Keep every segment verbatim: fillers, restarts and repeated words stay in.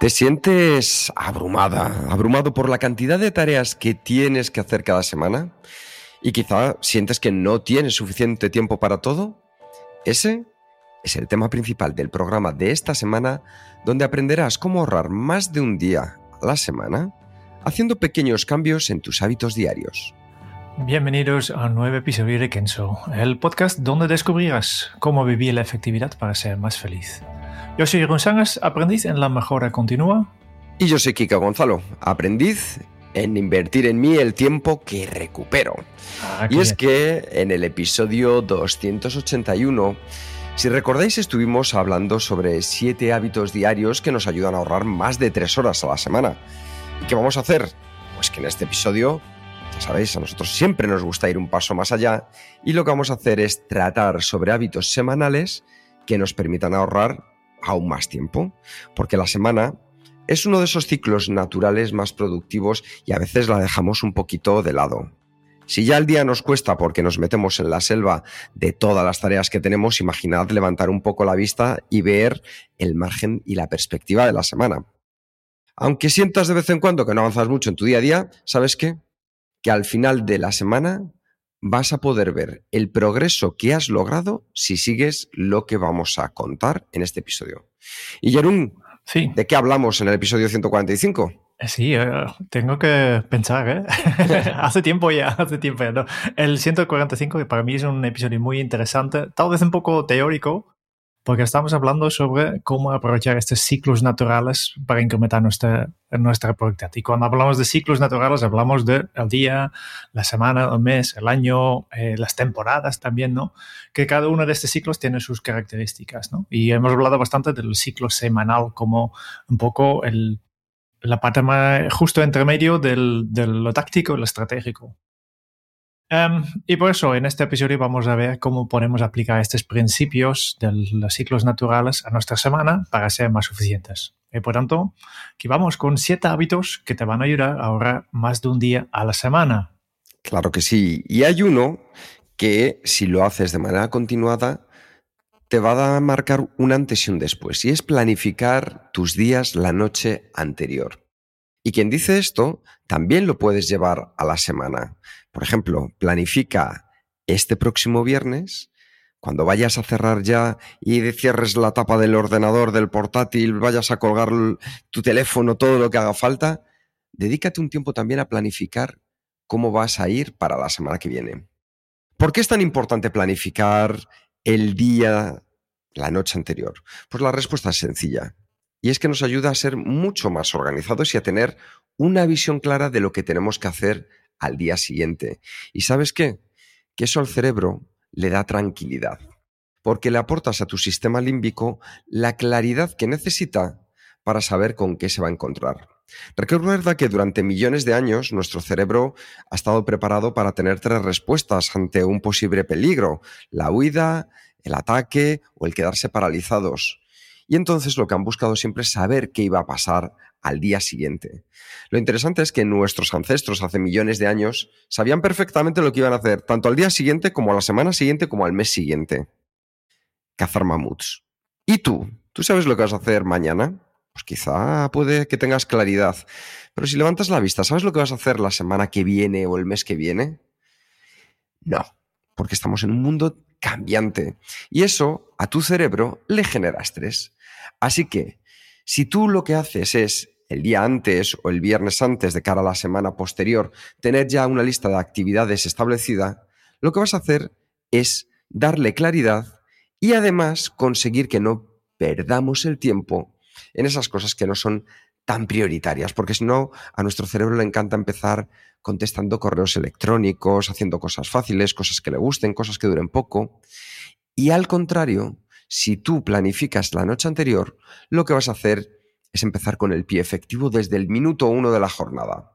¿Te sientes abrumada, abrumado por la cantidad de tareas que tienes que hacer cada semana? ¿Y quizá sientes que no tienes suficiente tiempo para todo? Ese es el tema principal del programa de esta semana, donde aprenderás cómo ahorrar más de un día a la semana haciendo pequeños cambios en tus hábitos diarios. Bienvenidos a un nuevo episodio de Kenso, el podcast donde descubrirás cómo vivir la efectividad para ser más feliz. Yo soy Jeroen Sangers, aprendiz en la mejora continua. Y yo soy Kika Gonzalo, aprendiz en invertir en mí el tiempo que recupero. Ah, y es que en el episodio doscientos ochenta y uno, si recordáis, estuvimos hablando sobre siete hábitos diarios que nos ayudan a ahorrar más de tres horas a la semana. ¿Y qué vamos a hacer? Pues que en este episodio, ya sabéis, a nosotros siempre nos gusta ir un paso más allá y lo que vamos a hacer es tratar sobre hábitos semanales que nos permitan ahorrar aún más tiempo, porque la semana es uno de esos ciclos naturales más productivos y a veces la dejamos un poquito de lado. Si ya el día nos cuesta porque nos metemos en la selva de todas las tareas que tenemos, imaginad levantar un poco la vista y ver el margen y la perspectiva de la semana. Aunque sientas de vez en cuando que no avanzas mucho en tu día a día, ¿sabes qué? Que al final de la semana vas a poder ver el progreso que has logrado si sigues lo que vamos a contar en este episodio. Y Jeroen, sí. ¿De qué hablamos en el episodio ciento cuarenta y cinco? Sí, tengo que pensar, ¿eh? hace tiempo ya, hace tiempo ya. ¿No? El ciento cuarenta y cinco, que para mí es un episodio muy interesante, tal vez un poco teórico, porque estamos hablando sobre cómo aprovechar estos ciclos naturales para incrementar nuestra, nuestra productividad. Y cuando hablamos de ciclos naturales, hablamos del día, la semana, el mes, el año, eh, las temporadas también, ¿no? Que cada uno de estos ciclos tiene sus características, ¿no? Y hemos hablado bastante del ciclo semanal como un poco el, la parte más justo entre medio del, de lo táctico y lo estratégico. Um, y por eso en este episodio vamos a ver cómo podemos aplicar estos principios de los ciclos naturales a nuestra semana para ser más eficientes. Y por tanto, aquí vamos con siete hábitos que te van a ayudar a ahorrar más de un día a la semana. Claro que sí. Y hay uno que, si lo haces de manera continuada, te va a marcar un antes y un después. Y es planificar tus días la noche anterior. Y quien dice esto, también lo puedes llevar a la semana. Por ejemplo, planifica este próximo viernes, cuando vayas a cerrar ya y cierres la tapa del ordenador, del portátil, vayas a colgar tu teléfono, todo lo que haga falta, dedícate un tiempo también a planificar cómo vas a ir para la semana que viene. ¿Por qué es tan importante planificar el día, la noche anterior? Pues la respuesta es sencilla. Y es que nos ayuda a ser mucho más organizados y a tener una visión clara de lo que tenemos que hacer al día siguiente. ¿Y sabes qué? Que eso al cerebro le da tranquilidad, porque le aportas a tu sistema límbico la claridad que necesita para saber con qué se va a encontrar. Recuerda que durante millones de años nuestro cerebro ha estado preparado para tener tres respuestas ante un posible peligro: la huida, el ataque o el quedarse paralizados. Y entonces lo que han buscado siempre es saber qué iba a pasar al día siguiente. Lo interesante es que nuestros ancestros hace millones de años sabían perfectamente lo que iban a hacer, tanto al día siguiente como a la semana siguiente como al mes siguiente. Cazar mamuts. ¿Y tú? ¿Tú sabes lo que vas a hacer mañana? Pues quizá puede que tengas claridad. Pero si levantas la vista, ¿sabes lo que vas a hacer la semana que viene o el mes que viene? No, porque estamos en un mundo cambiante. Y eso a tu cerebro le genera estrés. Así que, si tú lo que haces es el día antes o el viernes antes de cara a la semana posterior tener ya una lista de actividades establecida, lo que vas a hacer es darle claridad y además conseguir que no perdamos el tiempo en esas cosas que no son tan prioritarias, porque si no, a nuestro cerebro le encanta empezar contestando correos electrónicos, haciendo cosas fáciles, cosas que le gusten, cosas que duren poco. Y al contrario, si tú planificas la noche anterior, lo que vas a hacer es empezar con el pie efectivo desde el minuto uno de la jornada.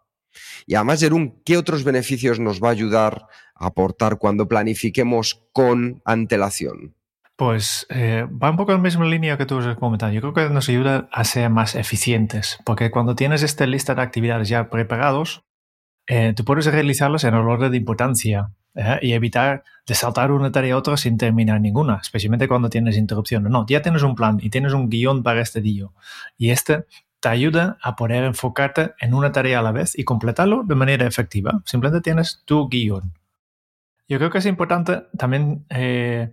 Y además, Jeroen, ¿qué otros beneficios nos va a ayudar a aportar cuando planifiquemos con antelación? Pues eh, va un poco en la misma línea que tú has comentado. Yo creo que nos ayuda a ser más eficientes, porque cuando tienes esta lista de actividades ya preparados, eh, tú puedes realizarlas en el orden de importancia eh, y evitar de saltar una tarea a otra sin terminar ninguna, especialmente cuando tienes interrupciones. No, ya tienes un plan y tienes un guión para este día, y este te ayuda a poder enfocarte en una tarea a la vez y completarlo de manera efectiva. Simplemente tienes tu guión. Yo creo que es importante también... Eh,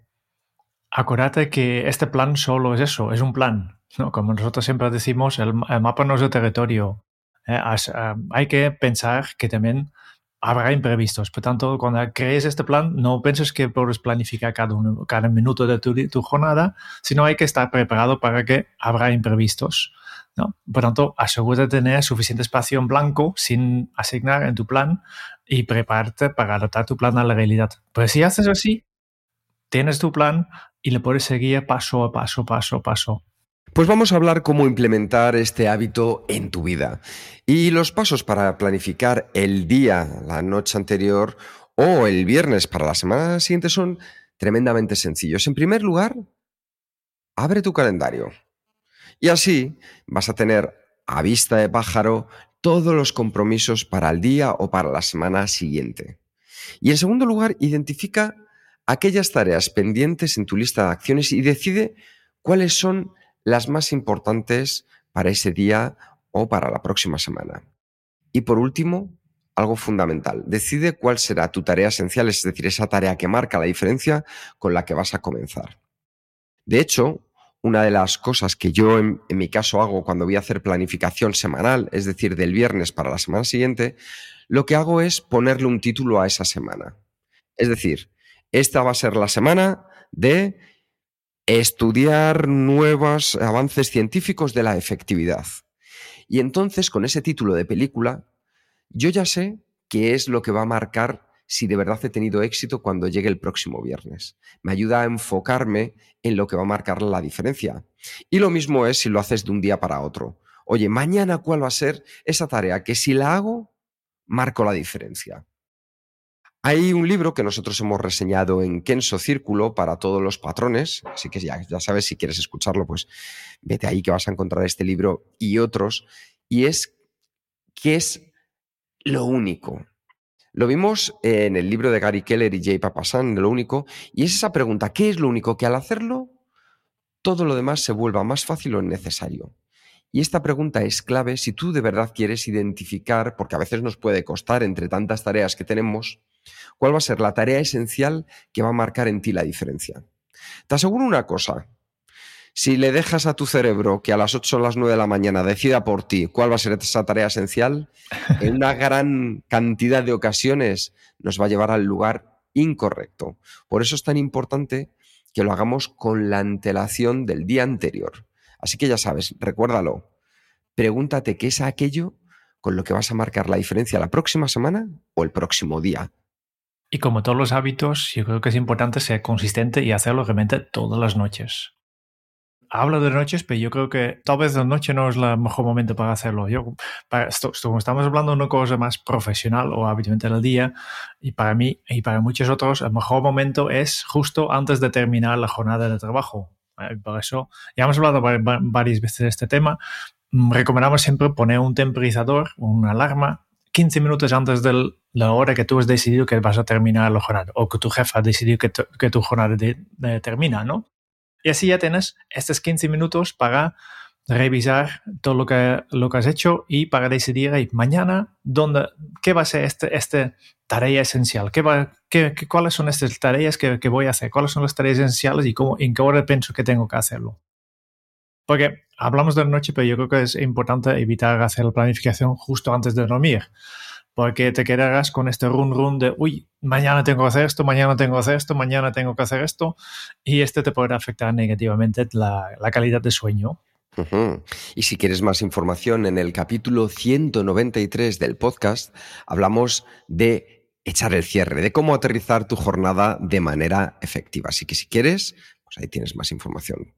Acuérdate que este plan solo es eso, es un plan, ¿no? Como nosotros siempre decimos, el, el mapa no es el territorio. Eh, has, eh, hay que pensar que también habrá imprevistos. Por tanto, cuando crees este plan, no pienses que puedes planificar cada, uno, cada minuto de tu, tu jornada, sino hay que estar preparado para que habrá imprevistos, ¿no? Por tanto, asegúrate de tener suficiente espacio en blanco sin asignar en tu plan y prepárate para adaptar tu plan a la realidad. Pero si haces así, tienes tu plan y le puedes seguir paso a paso, paso a paso. Pues vamos a hablar cómo implementar este hábito en tu vida. Y los pasos para planificar el día, la noche anterior o el viernes para la semana siguiente son tremendamente sencillos. En primer lugar, abre tu calendario. Y así vas a tener a vista de pájaro todos los compromisos para el día o para la semana siguiente. Y en segundo lugar, identifica aquellas tareas pendientes en tu lista de acciones y decide cuáles son las más importantes para ese día o para la próxima semana. Y por último, algo fundamental, decide cuál será tu tarea esencial, es decir, esa tarea que marca la diferencia con la que vas a comenzar. De hecho, una de las cosas que yo en, en mi caso hago cuando voy a hacer planificación semanal, es decir, del viernes para la semana siguiente, lo que hago es ponerle un título a esa semana. Es decir, esta va a ser la semana de estudiar nuevos avances científicos de la efectividad. Y entonces, con ese título de película, yo ya sé qué es lo que va a marcar si de verdad he tenido éxito cuando llegue el próximo viernes. Me ayuda a enfocarme en lo que va a marcar la diferencia. Y lo mismo es si lo haces de un día para otro. Oye, mañana, ¿cuál va a ser esa tarea que si la hago, marco la diferencia? Hay un libro que nosotros hemos reseñado en Kenso Círculo para todos los patrones, así que ya, ya sabes, si quieres escucharlo, pues vete ahí que vas a encontrar este libro y otros, y es ¿qué es lo único? Lo vimos en el libro de Gary Keller y Jay Papasan, Lo único, y es esa pregunta, ¿qué es lo único? Que al hacerlo, todo lo demás se vuelva más fácil o necesario. Y esta pregunta es clave si tú de verdad quieres identificar, porque a veces nos puede costar entre tantas tareas que tenemos, ¿cuál va a ser la tarea esencial que va a marcar en ti la diferencia? Te aseguro una cosa, si le dejas a tu cerebro que a las ocho o las nueve de la mañana decida por ti cuál va a ser esa tarea esencial, en una gran cantidad de ocasiones nos va a llevar al lugar incorrecto. Por eso es tan importante que lo hagamos con la antelación del día anterior. Así que ya sabes, recuérdalo, pregúntate qué es aquello con lo que vas a marcar la diferencia la próxima semana o el próximo día. Y como todos los hábitos, yo creo que es importante ser consistente y hacerlo realmente todas las noches. Hablo de noches, pero yo creo que tal vez la noche no es el mejor momento para hacerlo. Yo, para esto, esto, estamos hablando de una cosa más profesional o habitualmente del día, y para mí y para muchos otros el mejor momento es justo antes de terminar la jornada de trabajo. Por eso ya hemos hablado varias veces de este tema. Recomendamos siempre poner un temporizador, una alarma, quince minutos antes de la hora que tú has decidido que vas a terminar la jornada o que tu jefe ha decidido que tu, que tu jornada de, de termina, ¿no? Y así ya tienes estos quince minutos para revisar todo lo que, lo que has hecho y para decidir ahí, mañana dónde, qué va a ser esta este tarea esencial, qué va, qué, qué, cuáles son estas tareas que, que voy a hacer, cuáles son las tareas esenciales y cómo, en qué hora pienso que tengo que hacerlo. Porque hablamos de la noche, pero yo creo que es importante evitar hacer la planificación justo antes de dormir, porque te quedarás con este run run de, uy, mañana tengo que hacer esto, mañana tengo que hacer esto, mañana tengo que hacer esto, y este te podrá afectar negativamente la, la calidad de sueño. Uh-huh. Y si quieres más información, en el capítulo ciento noventa y tres del podcast hablamos de echar el cierre, de cómo aterrizar tu jornada de manera efectiva. Así que si quieres, pues ahí tienes más información.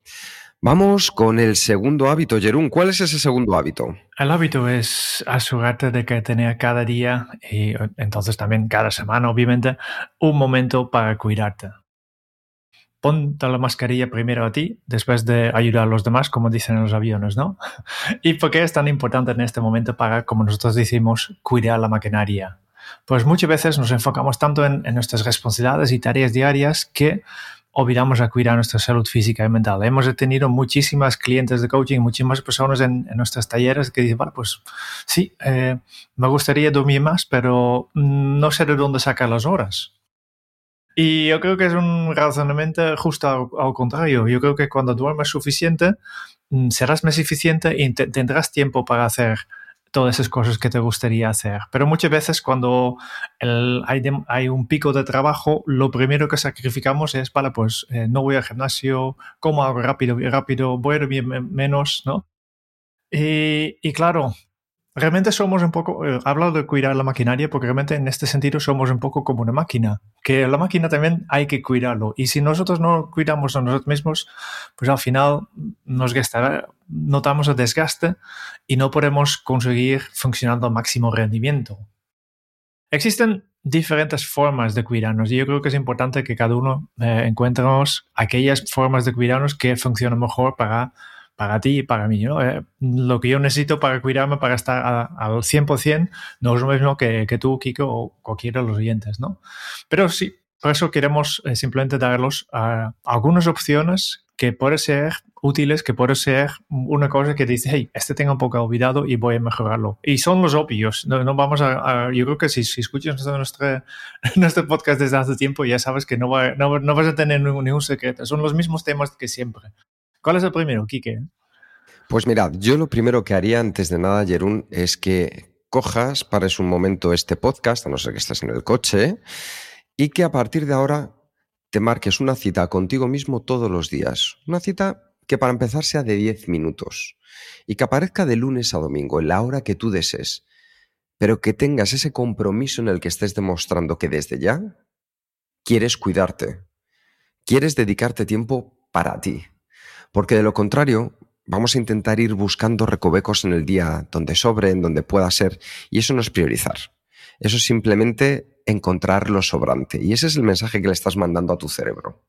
Vamos con el segundo hábito, Jeroen. ¿Cuál es ese segundo hábito? El hábito es asegurarte de que tener cada día, y entonces también cada semana, obviamente, un momento para cuidarte. Ponte la mascarilla primero a ti, después de ayudar a los demás, como dicen en los aviones, ¿no? ¿Y por qué es tan importante en este momento para, como nosotros decimos, cuidar la maquinaria? Pues muchas veces nos enfocamos tanto en, en nuestras responsabilidades y tareas diarias que olvidamos a cuidar nuestra salud física y mental. Hemos tenido muchísimas clientes de coaching, muchísimas personas en, en nuestros talleres que dicen, vale, pues sí, eh, me gustaría dormir más, pero no sé de dónde sacar las horas. Y yo creo que es un razonamiento justo al, al contrario. Yo creo que cuando duermes suficiente, serás más eficiente y te, tendrás tiempo para hacer todas esas cosas que te gustaría hacer. Pero muchas veces cuando el, hay, de, hay un pico de trabajo, lo primero que sacrificamos es, vale, pues eh, no voy al gimnasio, como algo rápido, rápido, voy a dormir menos, ¿no? Y, y claro, realmente somos un poco, eh, hablo de cuidar la maquinaria, porque realmente en este sentido somos un poco como una máquina, que la máquina también hay que cuidarlo. Y si nosotros no cuidamos a nosotros mismos, pues al final nos gastará, notamos el desgaste y no podemos conseguir funcionando al máximo rendimiento. Existen diferentes formas de cuidarnos y yo creo que es importante que cada uno eh, encuentremos aquellas formas de cuidarnos que funcionan mejor para, para ti y para mí, ¿no? Eh, lo que yo necesito para cuidarme, para estar a, al cien por ciento, no es lo mismo que, que tú, Kiko, o cualquiera de los oyentes, ¿no? Pero sí, por eso queremos eh, simplemente darles uh, algunas opciones que pueden ser útiles, que puede ser una cosa que dice, hey, este tengo un poco olvidado y voy a mejorarlo. Y son los obvios. No, no vamos a, a, yo creo que si, si escuchas nuestro, nuestro podcast desde hace tiempo, ya sabes que no, va, no, no vas a tener ningún, ningún secreto. Son los mismos temas que siempre. ¿Cuál es el primero, Quique? Pues mirad, yo lo primero que haría antes de nada, Jeroen, es que cojas, pares un momento este podcast, a no ser que estés en el coche, y que a partir de ahora te marques una cita contigo mismo todos los días. Una cita que para empezar sea de diez minutos y que aparezca de lunes a domingo, en la hora que tú desees, pero que tengas ese compromiso en el que estés demostrando que desde ya quieres cuidarte, quieres dedicarte tiempo para ti. Porque de lo contrario, vamos a intentar ir buscando recovecos en el día donde sobren, donde pueda ser, y eso no es priorizar. Eso es simplemente encontrar lo sobrante. Y ese es el mensaje que le estás mandando a tu cerebro.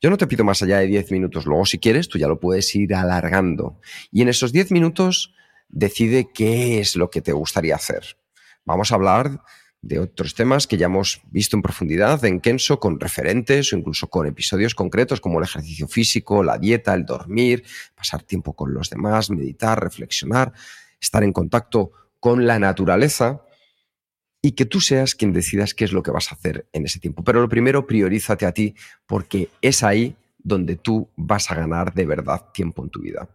Yo no te pido más allá de diez minutos. Luego, si quieres, tú ya lo puedes ir alargando. Y en esos diez minutos, decide qué es lo que te gustaría hacer. Vamos a hablar de otros temas que ya hemos visto en profundidad en Kenso, con referentes o incluso con episodios concretos como el ejercicio físico, la dieta, el dormir, pasar tiempo con los demás, meditar, reflexionar, estar en contacto con la naturaleza. Y que tú seas quien decidas qué es lo que vas a hacer en ese tiempo. Pero lo primero, priorízate a ti, porque es ahí donde tú vas a ganar de verdad tiempo en tu vida.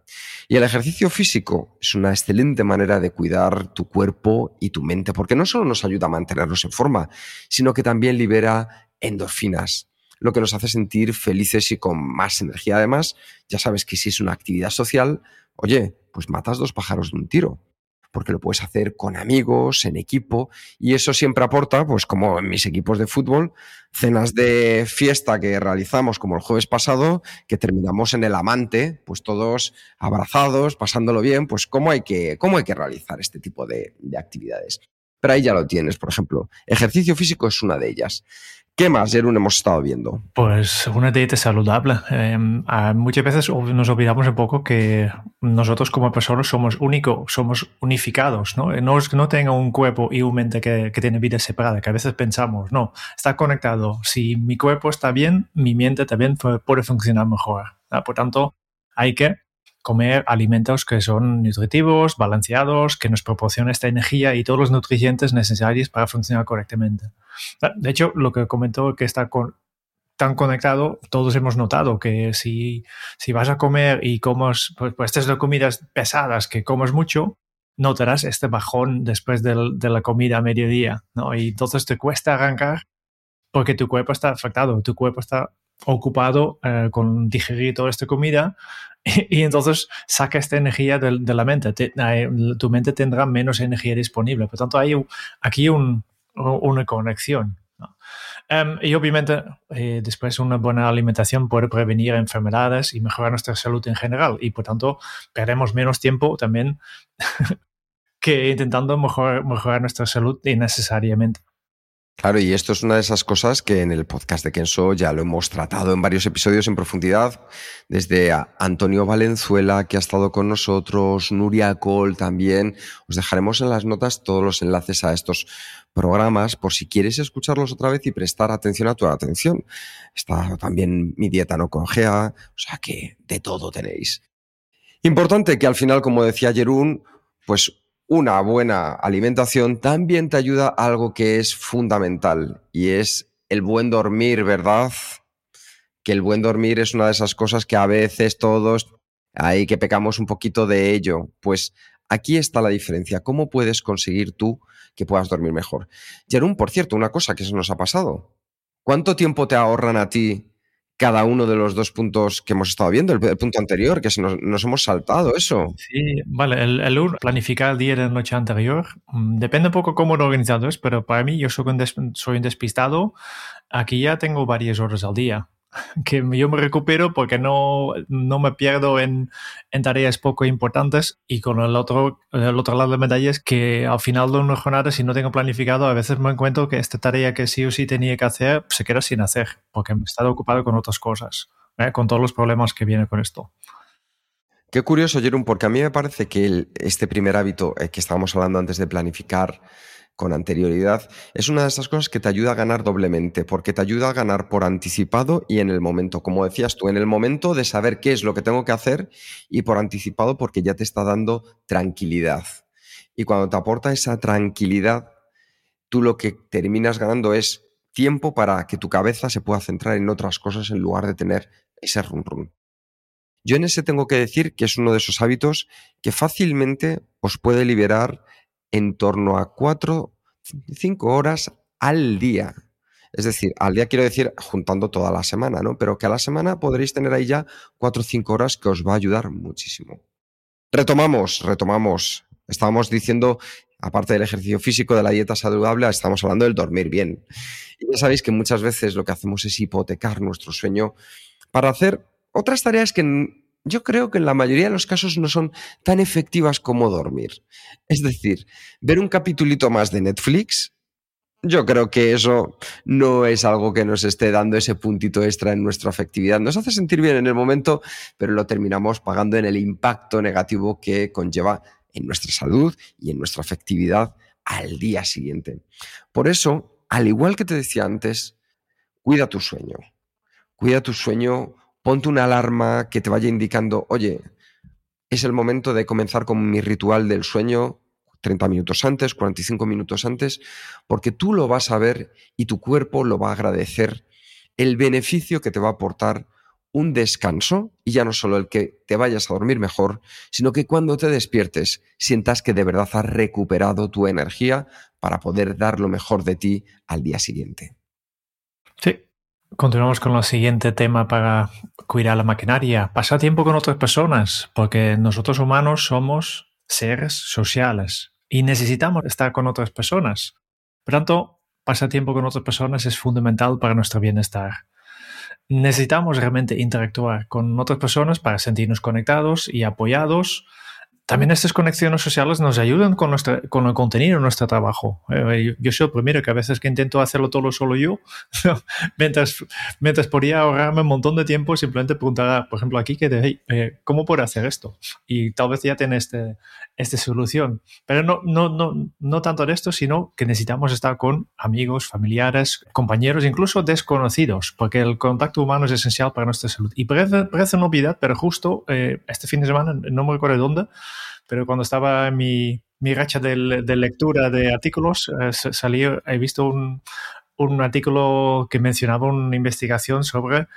Y el ejercicio físico es una excelente manera de cuidar tu cuerpo y tu mente, porque no solo nos ayuda a mantenernos en forma, sino que también libera endorfinas, lo que nos hace sentir felices y con más energía. Además, ya sabes que si es una actividad social, oye, pues matas dos pájaros de un tiro. Porque lo puedes hacer con amigos, en equipo, y eso siempre aporta, pues como en mis equipos de fútbol, cenas de fiesta que realizamos como el jueves pasado, que terminamos en el Amante, pues todos abrazados, pasándolo bien, pues cómo hay que, cómo hay que realizar este tipo de, de actividades. Pero ahí ya lo tienes, por ejemplo. Ejercicio físico es una de ellas. ¿Qué más, Jeroen, hemos estado viendo? Pues una dieta saludable. Eh, muchas veces nos olvidamos un poco que nosotros como personas somos únicos, somos unificados, ¿no? No es que no tenga un cuerpo y un mente que, que tiene vida separada, que a veces pensamos, no, está conectado. Si mi cuerpo está bien, mi mente también puede funcionar mejor, ¿no? Por tanto, hay que comer alimentos que son nutritivos, balanceados, que nos proporcionan esta energía y todos los nutrientes necesarios para funcionar correctamente. De hecho, lo que comentó que está con, tan conectado, todos hemos notado que si, si vas a comer y comes, pues, pues estas son comidas pesadas que comes mucho, notarás este bajón después del, de la comida a mediodía, ¿no? Y entonces te cuesta arrancar porque tu cuerpo está afectado, tu cuerpo está ocupado eh, con digerir toda esta comida y, y entonces saca esta energía de, de la mente. Te, eh, tu mente tendrá menos energía disponible. Por tanto, hay aquí un, una conexión, ¿no? Um, y obviamente eh, después una buena alimentación puede prevenir enfermedades y mejorar nuestra salud en general y por tanto perdemos menos tiempo también que intentando mejorar, mejorar nuestra salud innecesariamente. Claro, y esto es una de esas cosas que en el podcast de Kenso ya lo hemos tratado en varios episodios en profundidad, desde Antonio Valenzuela, que ha estado con nosotros, Núria Coll también. Os dejaremos en las notas todos los enlaces a estos programas por si quieres escucharlos otra vez y prestar atención a tu atención. Está también Mi dieta no congea, o sea que de todo tenéis. Importante que al final, como decía Jeroen, pues una buena alimentación también te ayuda a algo que es fundamental y es el buen dormir, ¿verdad? Que el buen dormir es una de esas cosas que a veces todos hay que pecamos un poquito de ello. Pues aquí está la diferencia. ¿Cómo puedes conseguir tú que puedas dormir mejor? Jeroen, por cierto, una cosa que se nos ha pasado. ¿Cuánto tiempo te ahorran a ti cada uno de los dos puntos que hemos estado viendo, el, el punto anterior, que se nos, nos hemos saltado eso? Sí, vale, el, el planificar el día de la noche anterior, depende un poco cómo lo organizado es, pero para mí, yo soy un, des, soy un despistado, aquí ya tengo varias horas al día, que yo me recupero porque no, no me pierdo en, en tareas poco importantes y con el otro, el otro lado de la medalla es que al final de una jornada, si no tengo planificado, a veces me encuentro que esta tarea que sí o sí tenía que hacer se queda sin hacer porque me he estado ocupado con otras cosas, ¿eh? Con todos los problemas que vienen con esto. Qué curioso, Jeroen, porque a mí me parece que el, este primer hábito eh, que estábamos hablando antes de planificar con anterioridad, es una de esas cosas que te ayuda a ganar doblemente, porque te ayuda a ganar por anticipado y en el momento, como decías tú, en el momento de saber qué es lo que tengo que hacer y por anticipado porque ya te está dando tranquilidad. Y cuando te aporta esa tranquilidad, tú lo que terminas ganando es tiempo para que tu cabeza se pueda centrar en otras cosas en lugar de tener ese run run. Yo en ese tengo que decir que es uno de esos hábitos que fácilmente os puede liberar en torno a cuatro, cinco horas al día. Es decir, al día quiero decir juntando toda la semana, ¿no? Pero que a la semana podréis tener ahí ya cuatro o cinco horas que os va a ayudar muchísimo. Retomamos, retomamos. Estábamos diciendo, aparte del ejercicio físico, de la dieta saludable, estamos hablando del dormir bien. Y ya sabéis que muchas veces lo que hacemos es hipotecar nuestro sueño para hacer otras tareas que yo creo que en la mayoría de los casos no son tan efectivas como dormir. Es decir, ver un capitulito más de Netflix, yo creo que eso no es algo que nos esté dando ese puntito extra en nuestra efectividad. Nos hace sentir bien en el momento, pero lo terminamos pagando en el impacto negativo que conlleva en nuestra salud y en nuestra efectividad al día siguiente. Por eso, al igual que te decía antes, cuida tu sueño. Cuida tu sueño. Ponte una alarma que te vaya indicando, oye, es el momento de comenzar con mi ritual del sueño treinta minutos antes, cuarenta y cinco minutos antes, porque tú lo vas a ver y tu cuerpo lo va a agradecer el beneficio que te va a aportar un descanso, y ya no solo el que te vayas a dormir mejor, sino que cuando te despiertes sientas que de verdad has recuperado tu energía para poder dar lo mejor de ti al día siguiente. Sí. Continuamos con el siguiente tema para cuidar la maquinaria. Pasar tiempo con otras personas, porque nosotros humanos somos seres sociales y necesitamos estar con otras personas. Por tanto, pasar tiempo con otras personas es fundamental para nuestro bienestar. Necesitamos realmente interactuar con otras personas para sentirnos conectados y apoyados. También estas conexiones sociales nos ayudan con, nuestra, con el contenido de nuestro trabajo. Eh, yo, yo soy el primero que a veces que intento hacerlo todo solo yo, mientras, mientras podría ahorrarme un montón de tiempo simplemente preguntar, por ejemplo, aquí, que de, hey, eh, ¿cómo puedo hacer esto? Y tal vez ya tiene este, esta solución. Pero no, no, no, no tanto de esto, sino que necesitamos estar con amigos, familiares, compañeros, incluso desconocidos, porque el contacto humano es esencial para nuestra salud. Y parece, parece una obviedad, pero justo eh, este fin de semana, no me recuerdo dónde, pero cuando estaba en mi, mi racha de, de lectura de artículos, eh, salió, he visto un, un artículo que mencionaba una investigación sobre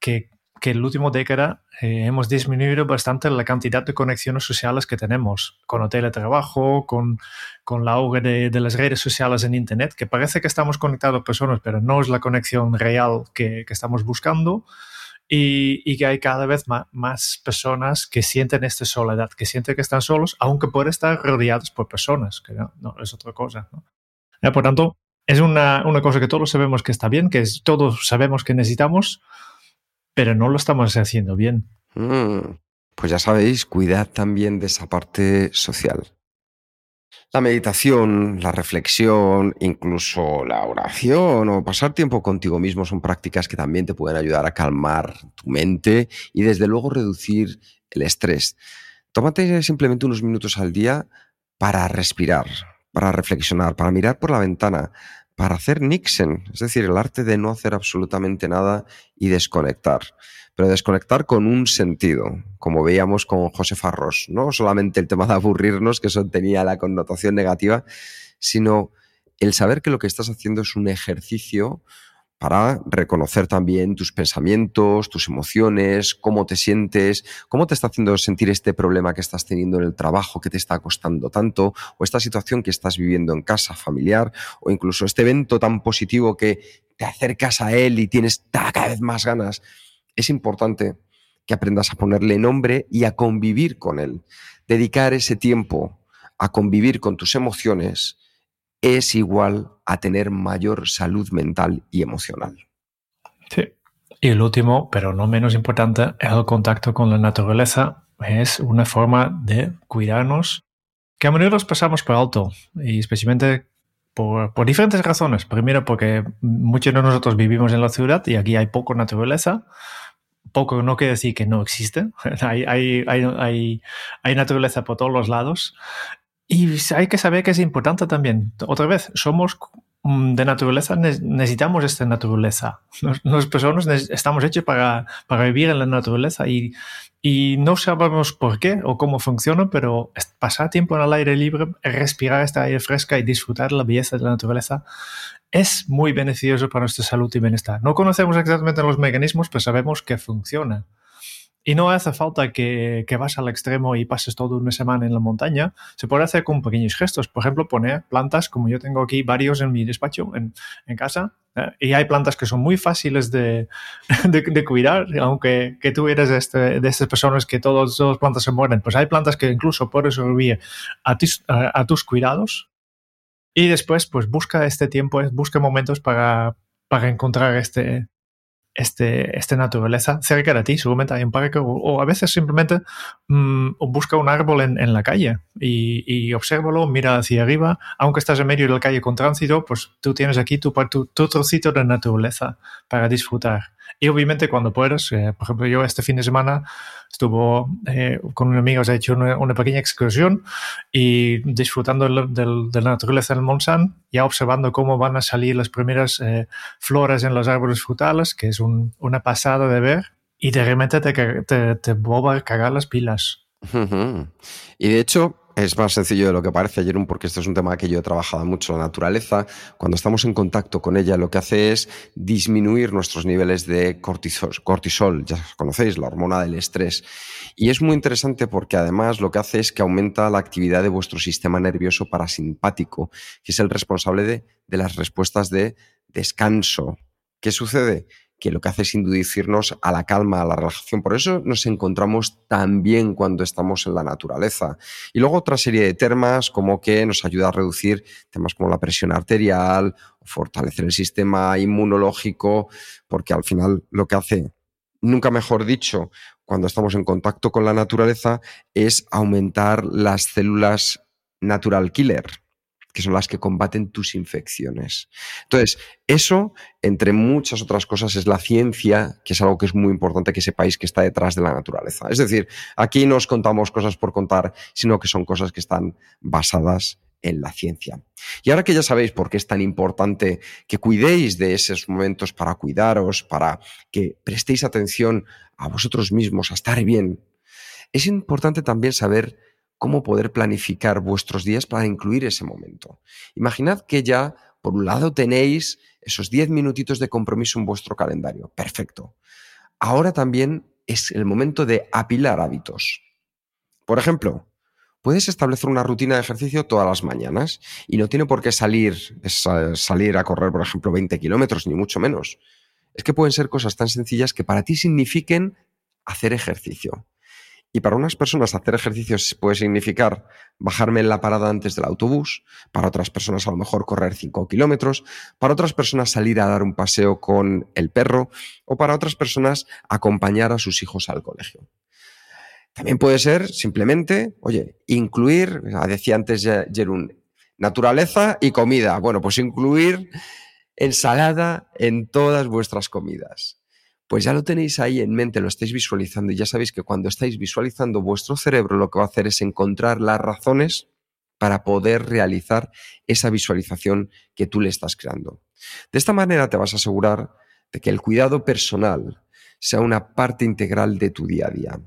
que, que en la última década eh, hemos disminuido bastante la cantidad de conexiones sociales que tenemos, con el teletrabajo, con, con la auge de, de las redes sociales en Internet, que parece que estamos conectados a personas, pero no es la conexión real que, que estamos buscando. Y, y que hay cada vez más, más personas que sienten esta soledad, que sienten que están solos, aunque pueden estar rodeados por personas, que no, no es otra cosa, ¿no? Eh, por tanto, es una, una cosa que todos sabemos que está bien, que es, todos sabemos que necesitamos, pero no lo estamos haciendo bien. Mm, pues ya sabéis, cuidad también de esa parte social. La meditación, la reflexión, incluso la oración o pasar tiempo contigo mismo son prácticas que también te pueden ayudar a calmar tu mente y desde luego reducir el estrés. Tómate simplemente unos minutos al día para respirar, para reflexionar, para mirar por la ventana, para hacer Nixon, es decir, el arte de no hacer absolutamente nada y desconectar. Pero desconectar con un sentido, como veíamos con José Farrás, no solamente el tema de aburrirnos, que eso tenía la connotación negativa, sino el saber que lo que estás haciendo es un ejercicio para reconocer también tus pensamientos, tus emociones, cómo te sientes, cómo te está haciendo sentir este problema que estás teniendo en el trabajo, que te está costando tanto, o esta situación que estás viviendo en casa, familiar, o incluso este evento tan positivo que te acercas a él y tienes cada vez más ganas. Es importante que aprendas a ponerle nombre y a convivir con él. Dedicar ese tiempo a convivir con tus emociones es igual a tener mayor salud mental y emocional. Sí. Y el último, pero no menos importante, es el contacto con la naturaleza. Es una forma de cuidarnos que a menudo los pasamos por alto, y especialmente por, por diferentes razones. Primero, porque muchos de nosotros vivimos en la ciudad y aquí hay poco naturaleza. Poco no quiere decir que no existe. Hay, hay, hay, hay, hay naturaleza por todos los lados. Y hay que saber que es importante también. Otra vez, somos de naturaleza, necesitamos esta naturaleza. Las personas estamos hechos para, para vivir en la naturaleza y, y no sabemos por qué o cómo funciona, pero pasar tiempo en el aire libre, respirar este aire fresco y disfrutar la belleza de la naturaleza es muy beneficioso para nuestra salud y bienestar. No conocemos exactamente los mecanismos, pero sabemos que funciona. Y no hace falta que, que vas al extremo y pases toda una semana en la montaña. Se puede hacer con pequeños gestos. Por ejemplo, poner plantas, como yo tengo aquí varios en mi despacho, en, en casa. ¿eh? Y hay plantas que son muy fáciles de, de, de cuidar, aunque que tú eres este, de estas personas que todas las plantas se mueren. Pues hay plantas que incluso puedes sobrevivir a, tis, a, a tus cuidados. Y después, pues busca este tiempo, busca momentos para, para encontrar este... Este, esta naturaleza cerca de ti, seguramente hay un parque o, o a veces simplemente mmm, busca un árbol en, en la calle y, y obsérvalo, mira hacia arriba, aunque estás en medio de la calle con tránsito, pues tú tienes aquí tu, tu, tu trocito de naturaleza para disfrutar. Y obviamente cuando puedes, eh, por ejemplo yo este fin de semana estuvo eh, con unos amigos, he hecho una, una pequeña excursión y disfrutando de, de, de la naturaleza del Montsant, ya observando cómo van a salir las primeras eh, flores en los árboles frutales, que es un, una pasada de ver, y de repente te, te, te vuelve a cagar las pilas. Uh-huh. Y de hecho... Es más sencillo de lo que parece, Jeroen, porque esto es un tema que yo he trabajado mucho, la naturaleza. Cuando estamos en contacto con ella, lo que hace es disminuir nuestros niveles de cortisol, cortisol, ya conocéis, la hormona del estrés. Y es muy interesante porque además lo que hace es que aumenta la actividad de vuestro sistema nervioso parasimpático, que es el responsable de, de las respuestas de descanso. ¿Qué sucede? Que lo que hace es inducirnos a la calma, a la relajación. Por eso nos encontramos tan bien cuando estamos en la naturaleza. Y luego otra serie de temas como que nos ayuda a reducir temas como la presión arterial, fortalecer el sistema inmunológico, porque al final lo que hace, nunca mejor dicho, cuando estamos en contacto con la naturaleza, es aumentar las células natural killer, que son las que combaten tus infecciones. Entonces, eso, entre muchas otras cosas, es la ciencia, que es algo que es muy importante que sepáis que está detrás de la naturaleza. Es decir, aquí no os contamos cosas por contar, sino que son cosas que están basadas en la ciencia. Y ahora que ya sabéis por qué es tan importante que cuidéis de esos momentos para cuidaros, para que prestéis atención a vosotros mismos, a estar bien, es importante también saber cómo poder planificar vuestros días para incluir ese momento. Imaginad que ya, por un lado, tenéis esos diez minutitos de compromiso en vuestro calendario. Perfecto. Ahora también es el momento de apilar hábitos. Por ejemplo, puedes establecer una rutina de ejercicio todas las mañanas y no tiene por qué salir, salir a correr, por ejemplo, veinte kilómetros, ni mucho menos. Es que pueden ser cosas tan sencillas que para ti signifiquen hacer ejercicio. Y para unas personas hacer ejercicio puede significar bajarme en la parada antes del autobús, para otras personas a lo mejor correr cinco kilómetros, para otras personas salir a dar un paseo con el perro o para otras personas acompañar a sus hijos al colegio. También puede ser simplemente, oye, incluir, decía antes Jeroen, naturaleza y comida. Bueno, pues incluir ensalada en todas vuestras comidas. Pues ya lo tenéis ahí en mente, lo estáis visualizando y ya sabéis que cuando estáis visualizando vuestro cerebro lo que va a hacer es encontrar las razones para poder realizar esa visualización que tú le estás creando. De esta manera te vas a asegurar de que el cuidado personal sea una parte integral de tu día a día.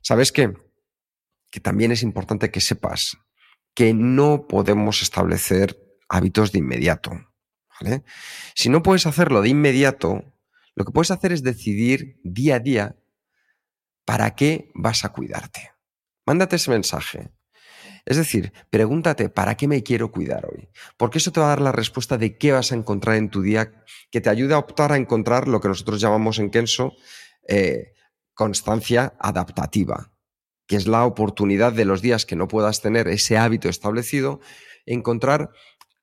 ¿Sabes qué? Que también es importante que sepas que no podemos establecer hábitos de inmediato, ¿vale? Si no puedes hacerlo de inmediato, lo que puedes hacer es decidir día a día para qué vas a cuidarte. Mándate ese mensaje. Es decir, pregúntate, ¿para qué me quiero cuidar hoy? Porque eso te va a dar la respuesta de qué vas a encontrar en tu día, que te ayuda a optar a encontrar lo que nosotros llamamos en Kenso eh, constancia adaptativa, que es la oportunidad de los días que no puedas tener ese hábito establecido, encontrar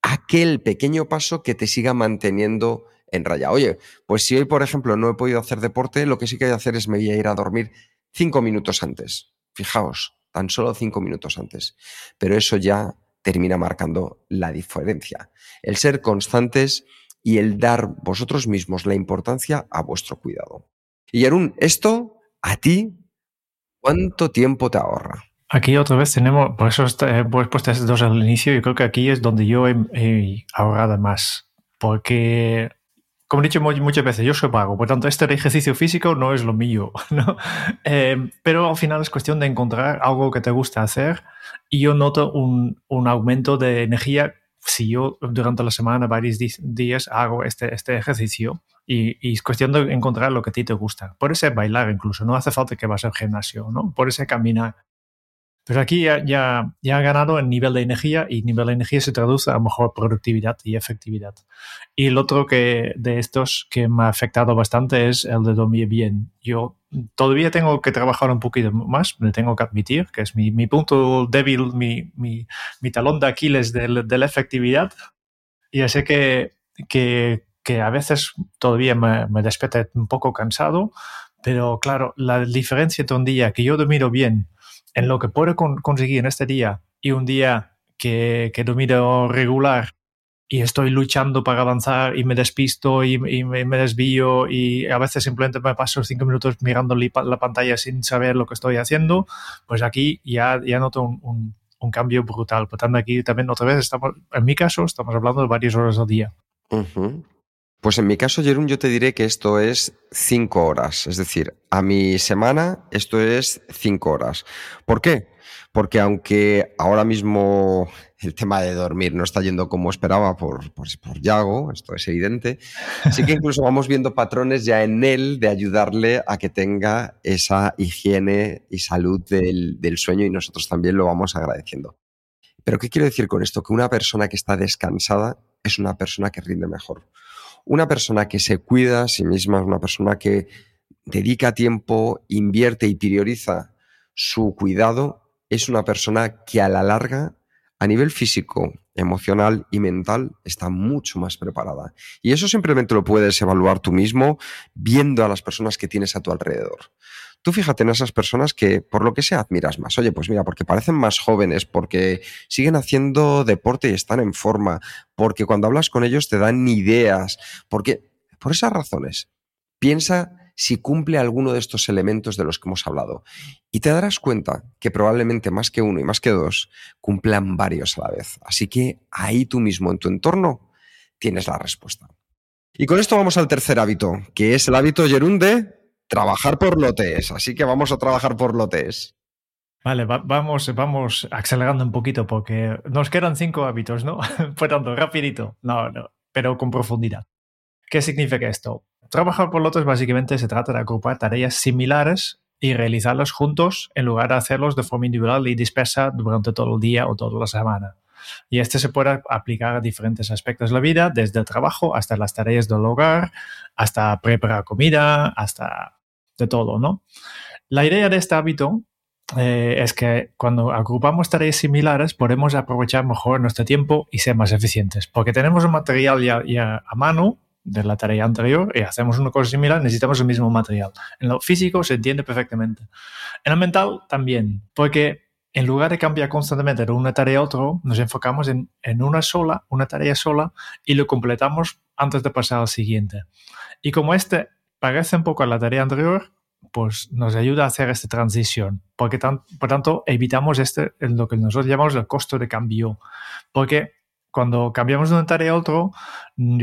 aquel pequeño paso que te siga manteniendo en raya. Oye, pues si hoy, por ejemplo, no he podido hacer deporte, lo que sí que voy a hacer es me voy a ir a dormir cinco minutos antes. Fijaos, tan solo cinco minutos antes. Pero eso ya termina marcando la diferencia. El ser constantes y el dar vosotros mismos la importancia a vuestro cuidado. Y Jeroen, esto a ti, ¿cuánto tiempo te ahorra? Aquí otra vez tenemos, por eso he puesto estos dos al inicio, yo creo que aquí es donde yo he, he ahorrado más. Porque... como he dicho muchas veces, yo soy vago, por tanto, este ejercicio físico no es lo mío, ¿no? Eh, pero al final es cuestión de encontrar algo que te gusta hacer y yo noto un, un aumento de energía si yo durante la semana, varios días, hago este, este ejercicio y, y es cuestión de encontrar lo que a ti te gusta. Puede ser bailar incluso, no hace falta que vas al gimnasio, ¿no? Puede ser caminar. Pero aquí ya, ya, ya ha ganado el nivel de energía y el nivel de energía se traduce a mejor productividad y efectividad. Y el otro que de estos que me ha afectado bastante es el de dormir bien. Yo todavía tengo que trabajar un poquito más, me tengo que admitir, que es mi, mi punto débil, mi, mi, mi talón de Aquiles de, de la efectividad. Y así que, que, que a veces todavía me, me despierto un poco cansado, pero claro, la diferencia entre un día que yo dormido bien en lo que puedo con, conseguir en este día y un día que, que domino regular y estoy luchando para avanzar y me despisto y, y me, me desvío y a veces simplemente me paso cinco minutos mirando la pantalla sin saber lo que estoy haciendo, pues aquí ya, ya noto un, un, un cambio brutal. Por tanto, aquí también otra vez, estamos, en mi caso, estamos hablando de varias horas al día. Uh-huh. Pues en mi caso, Jeroen, yo te diré que esto es cinco horas. Es decir, a mi semana esto es cinco horas. ¿Por qué? Porque aunque ahora mismo el tema de dormir no está yendo como esperaba por, pues, por Yago, esto es evidente, sí que incluso vamos viendo patrones ya en él de ayudarle a que tenga esa higiene y salud del, del sueño y nosotros también lo vamos agradeciendo. ¿Pero qué quiero decir con esto? Que una persona que está descansada es una persona que rinde mejor. Una persona que se cuida a sí misma, una persona que dedica tiempo, invierte y prioriza su cuidado, es una persona que a la larga, a nivel físico, emocional y mental, está mucho más preparada. Y eso simplemente lo puedes evaluar tú mismo viendo a las personas que tienes a tu alrededor. Tú fíjate en esas personas que, por lo que sea, admiras más. Oye, pues mira, porque parecen más jóvenes, porque siguen haciendo deporte y están en forma, porque cuando hablas con ellos te dan ideas, porque por esas razones, piensa si cumple alguno de estos elementos de los que hemos hablado y te darás cuenta que probablemente más que uno y más que dos cumplan varios a la vez. Así que ahí tú mismo, en tu entorno, tienes la respuesta. Y con esto vamos al tercer hábito, que es el hábito, Jeroen, de trabajar por lotes, así que vamos a trabajar por lotes. Vale, va, vamos, vamos acelerando un poquito porque nos quedan cinco hábitos, ¿no? Por tanto, rapidito. No, no. pero con profundidad. ¿Qué significa esto? Trabajar por lotes básicamente se trata de agrupar tareas similares y realizarlas juntos en lugar de hacerlos de forma individual y dispersa durante todo el día o toda la semana. Y este se puede aplicar a diferentes aspectos de la vida, desde el trabajo hasta las tareas del hogar, hasta preparar comida, hasta de todo, ¿no? La idea de este hábito eh, es que cuando agrupamos tareas similares podemos aprovechar mejor nuestro tiempo y ser más eficientes, porque tenemos un material ya, ya a mano de la tarea anterior y hacemos una cosa similar, necesitamos el mismo material. En lo físico se entiende perfectamente. En lo mental también, porque en lugar de cambiar constantemente de una tarea a otra, nos enfocamos en, en una sola, una tarea sola, y lo completamos antes de pasar al siguiente. Y como este parece un poco a la tarea anterior, pues nos ayuda a hacer esta transición. Porque tan, por tanto, evitamos este, lo que nosotros llamamos el costo de cambio. Porque cuando cambiamos de una tarea a otra,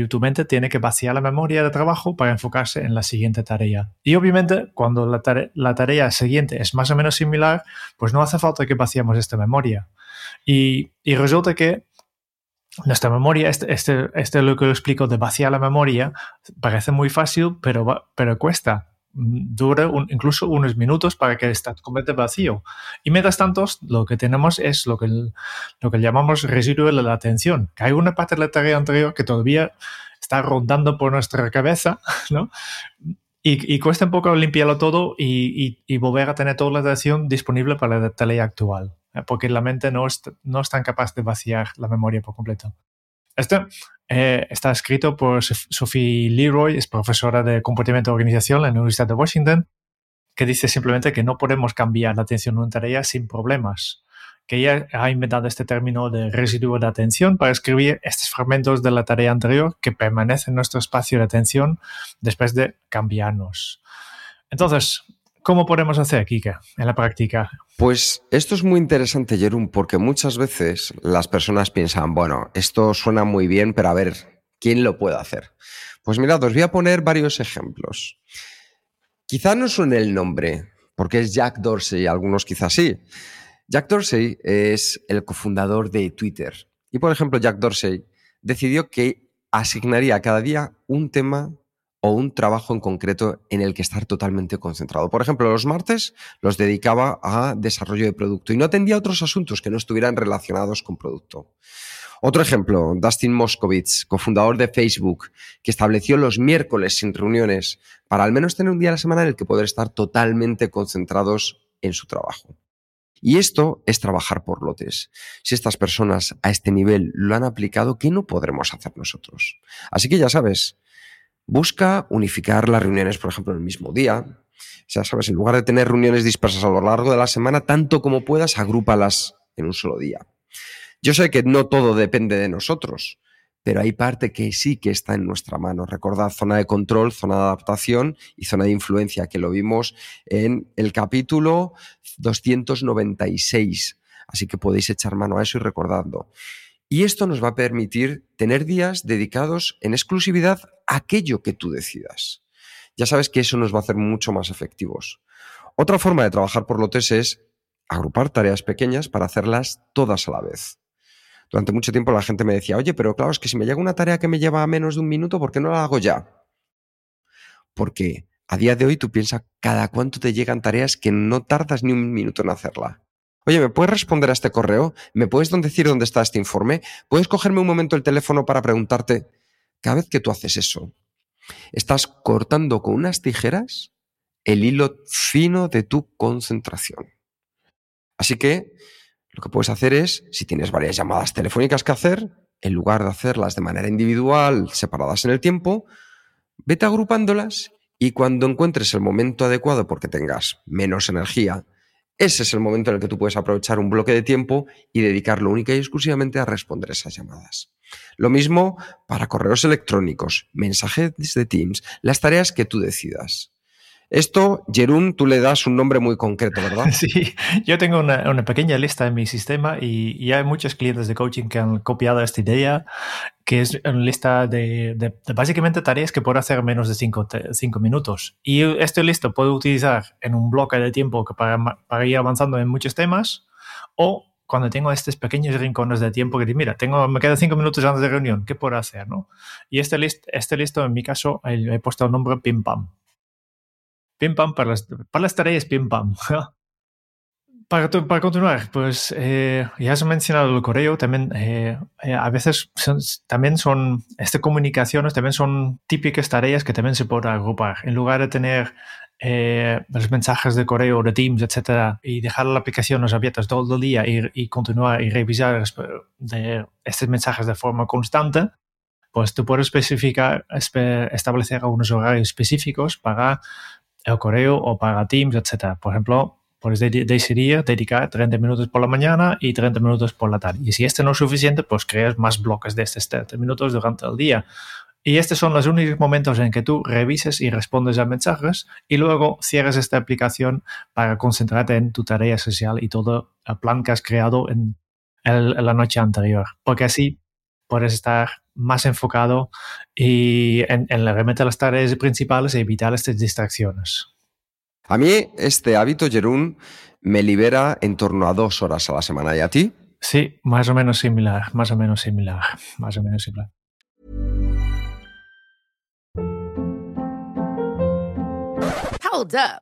tu mente tiene que vaciar la memoria de trabajo para enfocarse en la siguiente tarea. Y obviamente, cuando la tarea, la tarea siguiente es más o menos similar, pues no hace falta que vaciemos esta memoria. Y, y resulta que nuestra memoria, este, este, este es lo que lo explico de vaciar la memoria, parece muy fácil, pero, pero cuesta. Dura un, incluso unos minutos para que esté completamente vacío. Y mientras tanto, lo que tenemos es lo que, lo que llamamos residuo de la atención, que hay una parte de la tarea anterior que todavía está rondando por nuestra cabeza, ¿no? Y, y cuesta un poco limpiarlo todo y, y, y volver a tener toda la atención disponible para la tarea actual, ¿eh? Porque la mente no es, no es tan capaz de vaciar la memoria por completo. Esto eh, está escrito por Sophie Leroy, es profesora de comportamiento de organización en la Universidad de Washington, que dice simplemente que no podemos cambiar la atención de una tarea sin problemas. Que ella ha inventado este término de residuo de atención para escribir estos fragmentos de la tarea anterior que permanecen en nuestro espacio de atención después de cambiarnos. Entonces, ¿cómo podemos hacer, Kika, en la práctica? Pues esto es muy interesante, Jeroen, porque muchas veces las personas piensan, bueno, esto suena muy bien, pero a ver, ¿quién lo puede hacer? Pues mirad, os voy a poner varios ejemplos. Quizá no suene el nombre, porque es Jack Dorsey, algunos quizás sí. Jack Dorsey es el cofundador de Twitter. Y, por ejemplo, Jack Dorsey decidió que asignaría cada día un tema o un trabajo en concreto en el que estar totalmente concentrado. Por ejemplo, los martes los dedicaba a desarrollo de producto y no atendía otros asuntos que no estuvieran relacionados con producto. Otro ejemplo, Dustin Moskovitz, cofundador de Facebook, que estableció los miércoles sin reuniones para al menos tener un día a la semana en el que poder estar totalmente concentrados en su trabajo. Y esto es trabajar por lotes. Si estas personas a este nivel lo han aplicado, ¿qué no podremos hacer nosotros? Así que ya sabes, busca unificar las reuniones, por ejemplo, en el mismo día. Ya sabes, en lugar de tener reuniones dispersas a lo largo de la semana, tanto como puedas, agrúpalas en un solo día. Yo sé que no todo depende de nosotros, pero hay parte que sí que está en nuestra mano. Recordad, zona de control, zona de adaptación y zona de influencia, que lo vimos en el capítulo doscientos noventa y seis. Así que podéis echar mano a eso y recordadlo. Y esto nos va a permitir tener días dedicados en exclusividad a aquello que tú decidas. Ya sabes que eso nos va a hacer mucho más efectivos. Otra forma de trabajar por lotes es agrupar tareas pequeñas para hacerlas todas a la vez. Durante mucho tiempo la gente me decía, oye, pero claro, es que si me llega una tarea que me lleva menos de un minuto, ¿por qué no la hago ya? Porque a día de hoy tú piensas cada cuánto te llegan tareas que no tardas ni un minuto en hacerla. Oye, ¿me puedes responder a este correo? ¿Me puedes decir dónde está este informe? ¿Puedes cogerme un momento el teléfono para preguntarte? Cada vez que tú haces eso, estás cortando con unas tijeras el hilo fino de tu concentración. Así que lo que puedes hacer es, si tienes varias llamadas telefónicas que hacer, en lugar de hacerlas de manera individual, separadas en el tiempo, vete agrupándolas y cuando encuentres el momento adecuado porque tengas menos energía, ese es el momento en el que tú puedes aprovechar un bloque de tiempo y dedicarlo única y exclusivamente a responder esas llamadas. Lo mismo para correos electrónicos, mensajes de Teams, las tareas que tú decidas. Esto, Jeroen, tú le das un nombre muy concreto, ¿verdad? Sí, yo tengo una, una pequeña lista en mi sistema y, y hay muchos clientes de coaching que han copiado esta idea, que es una lista de, de, de básicamente tareas que puedo hacer en menos de cinco, cinco minutos. Y esta lista puedo utilizar en un bloque de tiempo que para, para ir avanzando en muchos temas o cuando tengo estos pequeños rincones de tiempo que digo, mira, tengo, me quedan cinco minutos antes de reunión, ¿qué puedo hacer? ¿No? Y este, list, este listo, en mi caso, el, he puesto el nombre Pim Pam. Pim Pam para las, para las tareas, Pim Pam. Para, para continuar, pues eh, ya os he mencionado el correo, también eh, eh, a veces son, también son, estas comunicaciones también son típicas tareas que también se pueden agrupar. En lugar de tener eh, los mensajes de correo, de Teams, etcétera, y dejar las aplicaciones abiertas todo el día y, y continuar y revisar de estos mensajes de forma constante, pues tú puedes especificar, establecer algunos horarios específicos para el correo o para Teams, etcétera. Por ejemplo, puedes decidir dedicar treinta minutos por la mañana y treinta minutos por la tarde. Y si este no es suficiente, pues creas más bloques de estos treinta minutos durante el día. Y estos son los únicos momentos en que tú revises y respondes a mensajes y luego cierres esta aplicación para concentrarte en tu tarea social y todo el plan que has creado en, el, en la noche anterior. Porque así puedes estar más enfocado y en, en realmente las tareas principales y evitar estas distracciones. A mí este hábito, Jeroen, me libera en torno a dos horas a la semana. ¿Y a ti? Sí, más o menos similar, más o menos similar, más o menos similar. Hold up.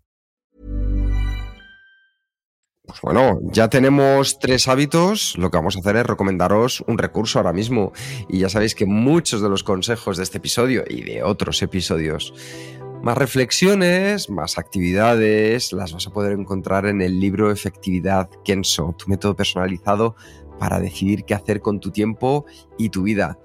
Pues bueno, ya tenemos tres hábitos. Lo que vamos a hacer es recomendaros un recurso ahora mismo. Y ya sabéis que muchos de los consejos de este episodio y de otros episodios, más reflexiones, más actividades, las vas a poder encontrar en el libro Efectividad Kenso, tu método personalizado para decidir qué hacer con tu tiempo y tu vida.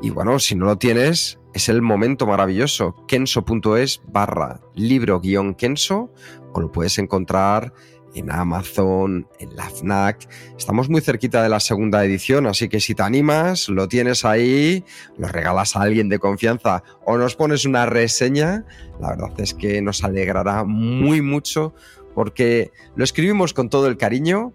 Y bueno, si no lo tienes, es el momento maravilloso. kenso punto es barra libro-kenso, o lo puedes encontrar en Amazon, en la FNAC. Estamos muy cerquita de la segunda edición, así que si te animas, lo tienes ahí, lo regalas a alguien de confianza o nos pones una reseña, la verdad es que nos alegrará muy mucho porque lo escribimos con todo el cariño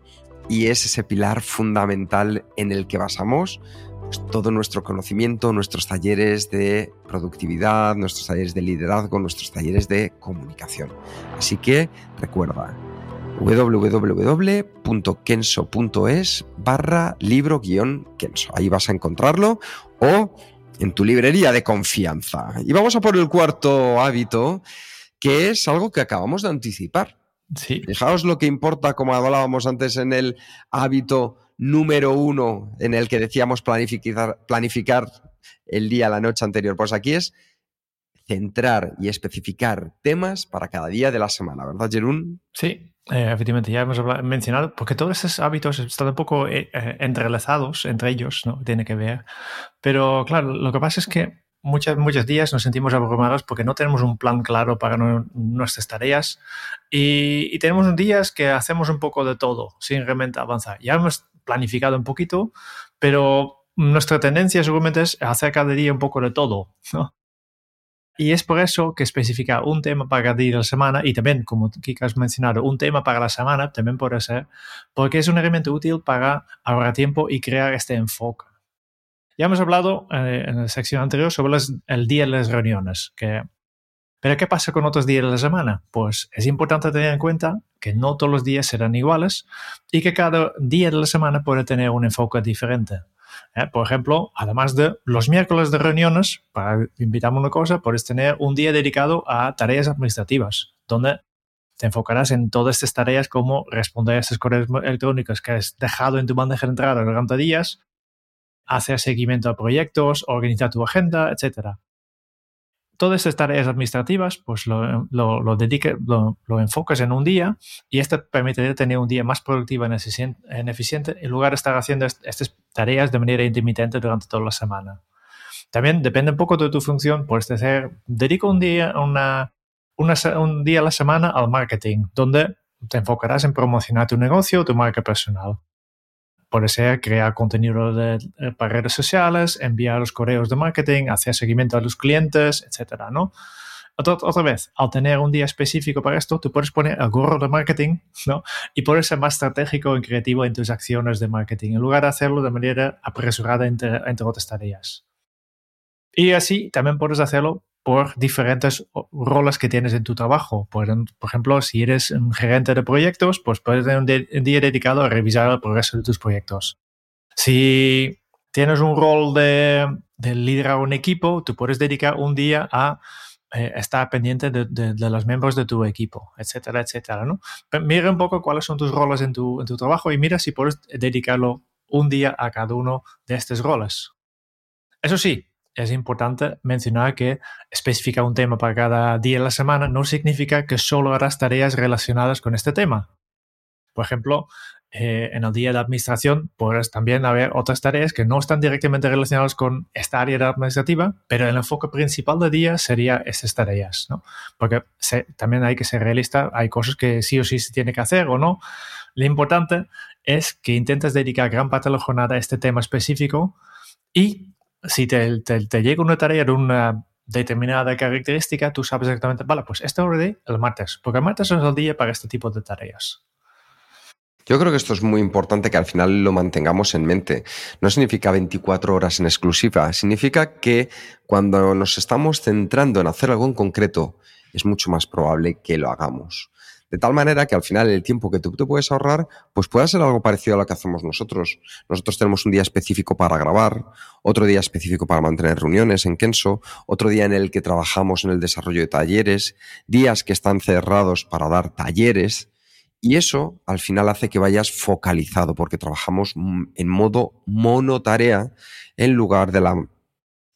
y es ese pilar fundamental en el que basamos pues todo nuestro conocimiento, nuestros talleres de productividad, nuestros talleres de liderazgo, nuestros talleres de comunicación. Así que recuerda, www.kenso.es barra libro guión Kenso. Ahí vas a encontrarlo o en tu librería de confianza. Y vamos a por el cuarto hábito, que es algo que acabamos de anticipar. Sí. Fijaos lo que importa, como hablábamos antes en el hábito número uno, en el que decíamos planificar, planificar el día, la noche anterior. Pues aquí es centrar y especificar temas para cada día de la semana, ¿verdad, Jeroen? Sí, eh, efectivamente, ya hemos hablado, mencionado, porque todos estos hábitos están un poco eh, entrelazados entre ellos, ¿no? Tiene que ver. Pero claro, lo que pasa es que muchas, muchos días nos sentimos abrumados porque no tenemos un plan claro para no, nuestras tareas y, y tenemos días que hacemos un poco de todo sin realmente avanzar. Ya hemos planificado un poquito, pero nuestra tendencia seguramente es hacer cada día un poco de todo, ¿no? Y es por eso que especificar un tema para cada día de la semana y también, como Kika has mencionado, un tema para la semana también puede ser, porque es una herramienta útil para ahorrar tiempo y crear este enfoque. Ya hemos hablado eh, en la sección anterior sobre los, el día de las reuniones. Que, ¿Pero qué pasa con otros días de la semana? Pues es importante tener en cuenta que no todos los días serán iguales y que cada día de la semana puede tener un enfoque diferente. Eh, por ejemplo, además de los miércoles de reuniones, para invitarme una cosa, puedes tener un día dedicado a tareas administrativas, donde te enfocarás en todas estas tareas como responder a estos correos electrónicos que has dejado en tu bandeja de entrada durante días, hacer seguimiento a proyectos, organizar tu agenda, etcétera. Todas estas tareas administrativas, pues lo, lo, lo, dedique, lo, lo enfocas en un día, y esto permitiría tener un día más productivo y eficiente, eficiente en lugar de estar haciendo est- estas tareas de manera intermitente durante toda la semana. También depende un poco de tu función, puedes decir, dedico un día, una, una, un día a la semana al marketing, donde te enfocarás en promocionar tu negocio o tu marca personal. Puede ser crear contenido de, de, para redes sociales, enviar los correos de marketing, hacer seguimiento a los clientes, etcétera, ¿no? Otra, otra vez, al tener un día específico para esto, tú puedes poner el gorro de marketing, ¿no? Y puedes ser más estratégico y creativo en tus acciones de marketing, en lugar de hacerlo de manera apresurada entre, entre otras tareas. Y así también puedes hacerlo por diferentes roles que tienes en tu trabajo. Por, por ejemplo, si eres un gerente de proyectos, pues puedes tener un, de, un día dedicado a revisar el progreso de tus proyectos. Si tienes un rol de, de liderar un equipo, tú puedes dedicar un día a eh, estar pendiente de, de, de los miembros de tu equipo, etcétera, etcétera, ¿no? Pero mira un poco cuáles son tus roles en tu, en tu trabajo y mira si puedes dedicarlo un día a cada uno de estos roles. Eso sí, es importante mencionar que especificar un tema para cada día de la semana no significa que solo harás tareas relacionadas con este tema. Por ejemplo, eh, en el día de administración podrás también haber otras tareas que no están directamente relacionadas con esta área administrativa, pero el enfoque principal del día sería estas tareas, ¿no? Porque se, también hay que ser realista, hay cosas que sí o sí se tiene que hacer o no. Lo importante es que intentes dedicar gran parte de la jornada a este tema específico y si te, te, te llega una tarea de una determinada característica, tú sabes exactamente, vale, pues esta hora de el martes, porque el martes es el día para este tipo de tareas. Yo creo que esto es muy importante que al final lo mantengamos en mente. No significa veinticuatro horas en exclusiva, significa que cuando nos estamos centrando en hacer algo en concreto, es mucho más probable que lo hagamos. De tal manera que al final el tiempo que tú te puedes ahorrar pues pueda ser algo parecido a lo que hacemos nosotros. Nosotros tenemos un día específico para grabar, otro día específico para mantener reuniones en Kenso, otro día en el que trabajamos en el desarrollo de talleres, días que están cerrados para dar talleres, y eso al final hace que vayas focalizado porque trabajamos en modo monotarea en lugar de la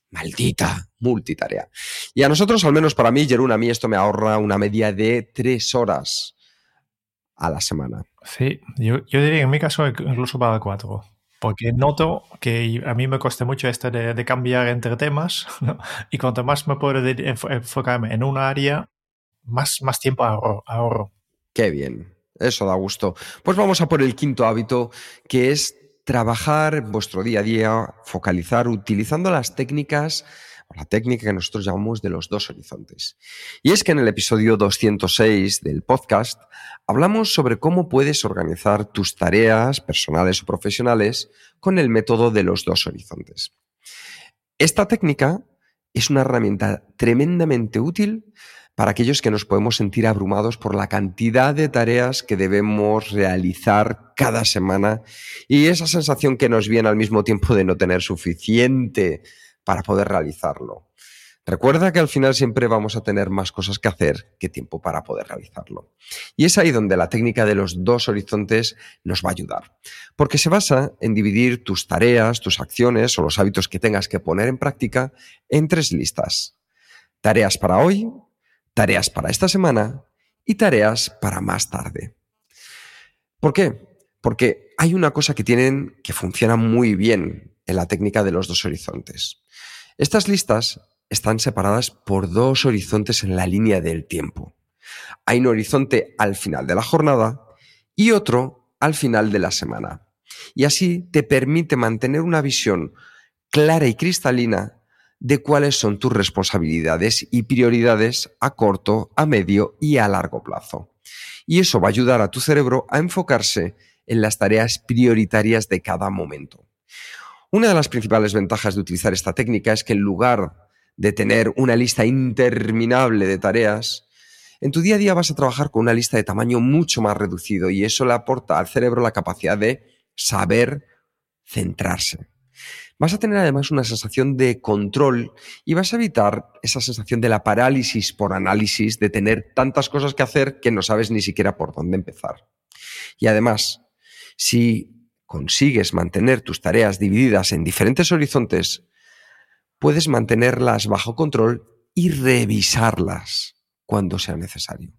maldita multitarea. Y a nosotros, al menos para mí, Jeroen, a mí esto me ahorra una media de tres horas a la semana. Sí, yo, yo diría que en mi caso incluso para cuatro, porque noto que a mí me cuesta mucho esto de, de cambiar entre temas, ¿no? Y cuanto más me puedo enfocarme en una área, más, más tiempo ahorro, ahorro. Qué bien, eso da gusto. Pues vamos a por el quinto hábito, que es trabajar en vuestro día a día, focalizar utilizando las técnicas, o la técnica que nosotros llamamos de los dos horizontes. Y es que en el episodio doscientos seis del podcast hablamos sobre cómo puedes organizar tus tareas personales o profesionales con el método de los dos horizontes. Esta técnica es una herramienta tremendamente útil para aquellos que nos podemos sentir abrumados por la cantidad de tareas que debemos realizar cada semana y esa sensación que nos viene al mismo tiempo de no tener suficiente para poder realizarlo. Recuerda que al final siempre vamos a tener más cosas que hacer que tiempo para poder realizarlo. Y es ahí donde la técnica de los dos horizontes nos va a ayudar, porque se basa en dividir tus tareas, tus acciones o los hábitos que tengas que poner en práctica en tres listas. Tareas para hoy, tareas para esta semana y tareas para más tarde. ¿Por qué? Porque hay una cosa que tienen que funciona muy bien en la técnica de los dos horizontes. Estas listas están separadas por dos horizontes en la línea del tiempo. Hay un horizonte al final de la jornada y otro al final de la semana. Y así te permite mantener una visión clara y cristalina de cuáles son tus responsabilidades y prioridades a corto, a medio y a largo plazo. Y eso va a ayudar a tu cerebro a enfocarse en las tareas prioritarias de cada momento. Una de las principales ventajas de utilizar esta técnica es que en lugar de tener una lista interminable de tareas, en tu día a día vas a trabajar con una lista de tamaño mucho más reducido y eso le aporta al cerebro la capacidad de saber centrarse. Vas a tener además una sensación de control y vas a evitar esa sensación de la parálisis por análisis, de tener tantas cosas que hacer que no sabes ni siquiera por dónde empezar. Y además, si consigues mantener tus tareas divididas en diferentes horizontes, puedes mantenerlas bajo control y revisarlas cuando sea necesario.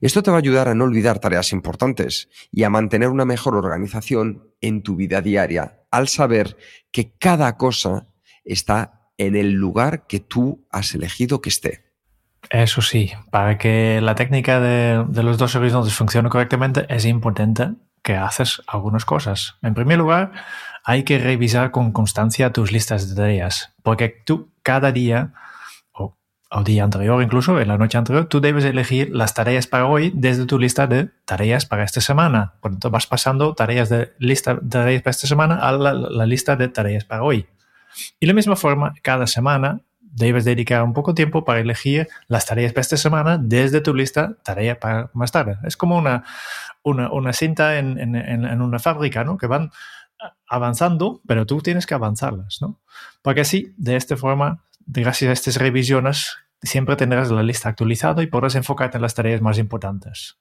Esto te va a ayudar a no olvidar tareas importantes y a mantener una mejor organización en tu vida diaria, al saber que cada cosa está en el lugar que tú has elegido que esté. Eso sí, para que la técnica de, de los dos horizontes funcione correctamente, es importante que haces algunas cosas. En primer lugar, hay que revisar con constancia tus listas de tareas, porque tú cada día, o, o día anterior incluso, en la noche anterior, tú debes elegir las tareas para hoy desde tu lista de tareas para esta semana. Por lo tanto, vas pasando tareas de lista de tareas para esta semana a la, la lista de tareas para hoy. Y de la misma forma, cada semana debes dedicar un poco de tiempo para elegir las tareas para esta semana desde tu lista tarea para más tarde. Es como una, una, una cinta en, en, en una fábrica, ¿no? Que van avanzando, pero tú tienes que avanzarlas, ¿no? Porque así, de esta forma, gracias a estas revisiones, siempre tendrás la lista actualizada y podrás enfocarte en las tareas más importantes.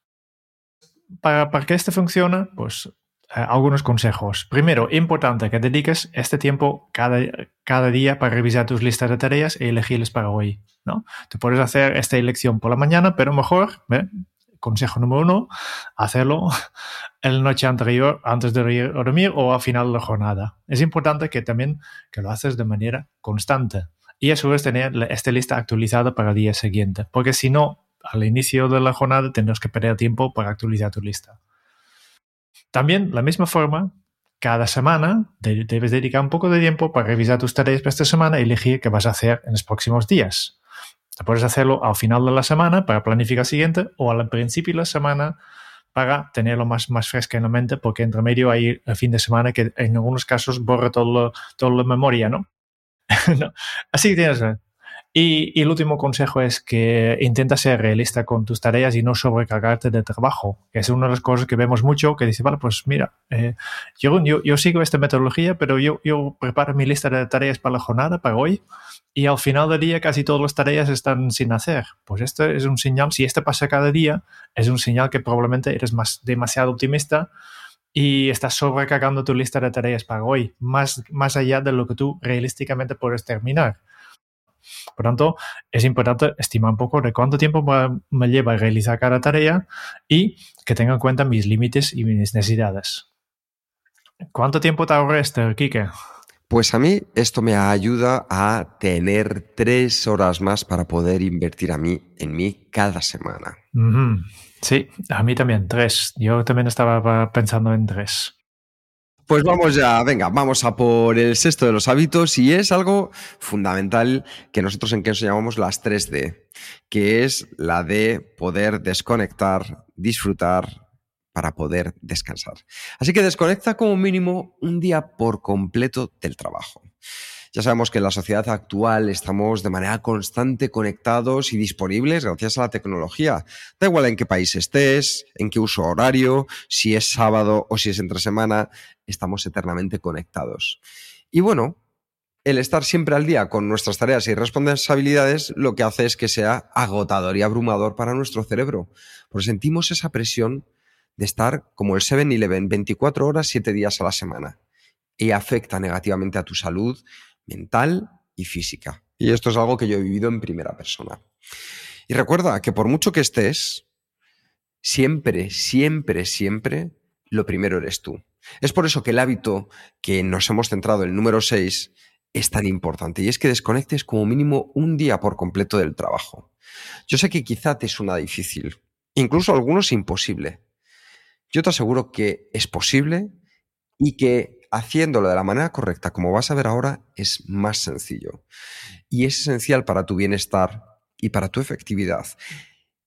Para, para que esto funcione, pues algunos consejos. Primero, importante que dediques este tiempo cada, cada día para revisar tus listas de tareas y elegirlas para hoy, ¿no? Tú puedes hacer esta elección por la mañana, pero mejor, ¿eh? Consejo número uno, hacerlo en la noche anterior, antes de dormir o al final de la jornada. Es importante que también que lo haces de manera constante y a su vez tener esta lista actualizada para el día siguiente, porque si no, al inicio de la jornada tendrás que perder tiempo para actualizar tu lista. También, de la misma forma, cada semana debes dedicar un poco de tiempo para revisar tus tareas para esta semana y elegir qué vas a hacer en los próximos días. Puedes hacerlo al final de la semana para planificar el siguiente o al principio de la semana para tenerlo más, más fresco en la mente, porque entre medio hay el fin de semana que en algunos casos borra toda la memoria, ¿no? ¿no? Así que tienes que... Y, y el último consejo es que intenta ser realista con tus tareas y no sobrecargarte de trabajo, que es una de las cosas que vemos mucho, que dice, vale, pues mira, eh, yo, yo, yo sigo esta metodología, pero yo, yo preparo mi lista de tareas para la jornada, para hoy, y al final del día casi todas las tareas están sin hacer. Pues esto es un señal, si esto pasa cada día, es un señal que probablemente eres más, demasiado optimista y estás sobrecargando tu lista de tareas para hoy, más, más allá de lo que tú realísticamente puedes terminar. Por tanto, es importante estimar un poco de cuánto tiempo me lleva a realizar cada tarea y que tenga en cuenta mis límites y mis necesidades. ¿Cuánto tiempo te ahorra esto, Kike? Pues a mí esto me ayuda a tener tres horas más para poder invertir a mí, en mí cada semana. Uh-huh. Sí, a mí también, tres. Yo también estaba pensando en tres. Pues vamos ya, venga, vamos a por el sexto de los hábitos y es algo fundamental que nosotros en Kenso llamamos las tres D, que es la de poder desconectar, disfrutar para poder descansar. Así que desconecta como mínimo un día por completo del trabajo. Ya sabemos que en la sociedad actual estamos de manera constante conectados y disponibles gracias a la tecnología. Da igual en qué país estés, en qué uso horario, si es sábado o si es entre semana, estamos eternamente conectados. Y bueno, el estar siempre al día con nuestras tareas y responsabilidades lo que hace es que sea agotador y abrumador para nuestro cerebro, porque sentimos esa presión de estar como el siete eleven, veinticuatro horas, siete días a la semana, y afecta negativamente a tu salud mental y física. Y esto es algo que yo he vivido en primera persona. Y recuerda que por mucho que estés, siempre, siempre, siempre, lo primero eres tú. Es por eso que el hábito que nos hemos centrado, el número seis, es tan importante. Y es que desconectes como mínimo un día por completo del trabajo. Yo sé que quizá te suena difícil, incluso a algunos imposible. Yo te aseguro que es posible y que haciéndolo de la manera correcta, como vas a ver ahora, es más sencillo. Y es esencial para tu bienestar y para tu efectividad.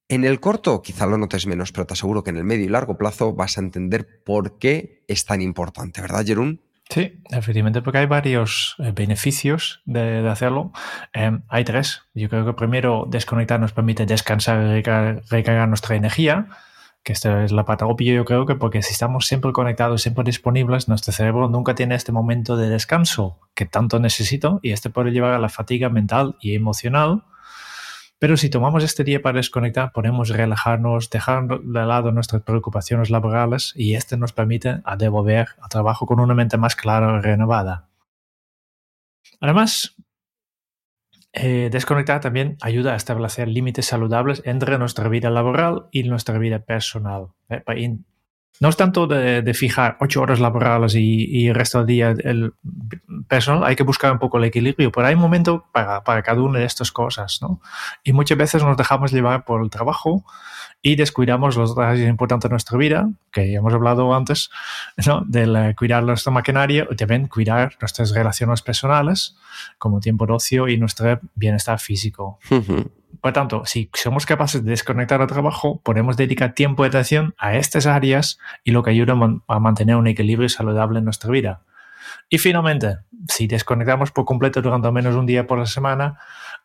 En el corto quizá lo notes menos, pero te aseguro que en el medio y largo plazo vas a entender por qué es tan importante, ¿verdad, Jeroen? Sí, efectivamente, porque hay varios eh, beneficios de, de hacerlo. Eh, hay tres. Yo creo que primero, desconectar nos permite descansar y recargar, recargar nuestra energía, que esta es la parte obvia, yo creo que porque si estamos siempre conectados, siempre disponibles, nuestro cerebro nunca tiene este momento de descanso que tanto necesito y este puede llevar a la fatiga mental y emocional. Pero si tomamos este día para desconectar, podemos relajarnos, dejar de lado nuestras preocupaciones laborales y este nos permite a devolver al trabajo con una mente más clara y renovada. Además, eh, desconectar también ayuda a establecer límites saludables entre nuestra vida laboral y nuestra vida personal. ¿eh? No es tanto de, de fijar ocho horas laborales y, y el resto del día el personal, hay que buscar un poco el equilibrio, pero hay un momento para, para cada una de estas cosas, ¿no? Y muchas veces nos dejamos llevar por el trabajo y descuidamos los otros importantes de nuestra vida, que hemos hablado antes, ¿no? De cuidar nuestra maquinaria y también cuidar nuestras relaciones personales, como tiempo de ocio y nuestro bienestar físico. Uh-huh. Por tanto, si somos capaces de desconectar al trabajo, podemos dedicar tiempo y atención a estas áreas y lo que ayuda a mantener un equilibrio saludable en nuestra vida. Y finalmente, si desconectamos por completo durante al menos un día por la semana,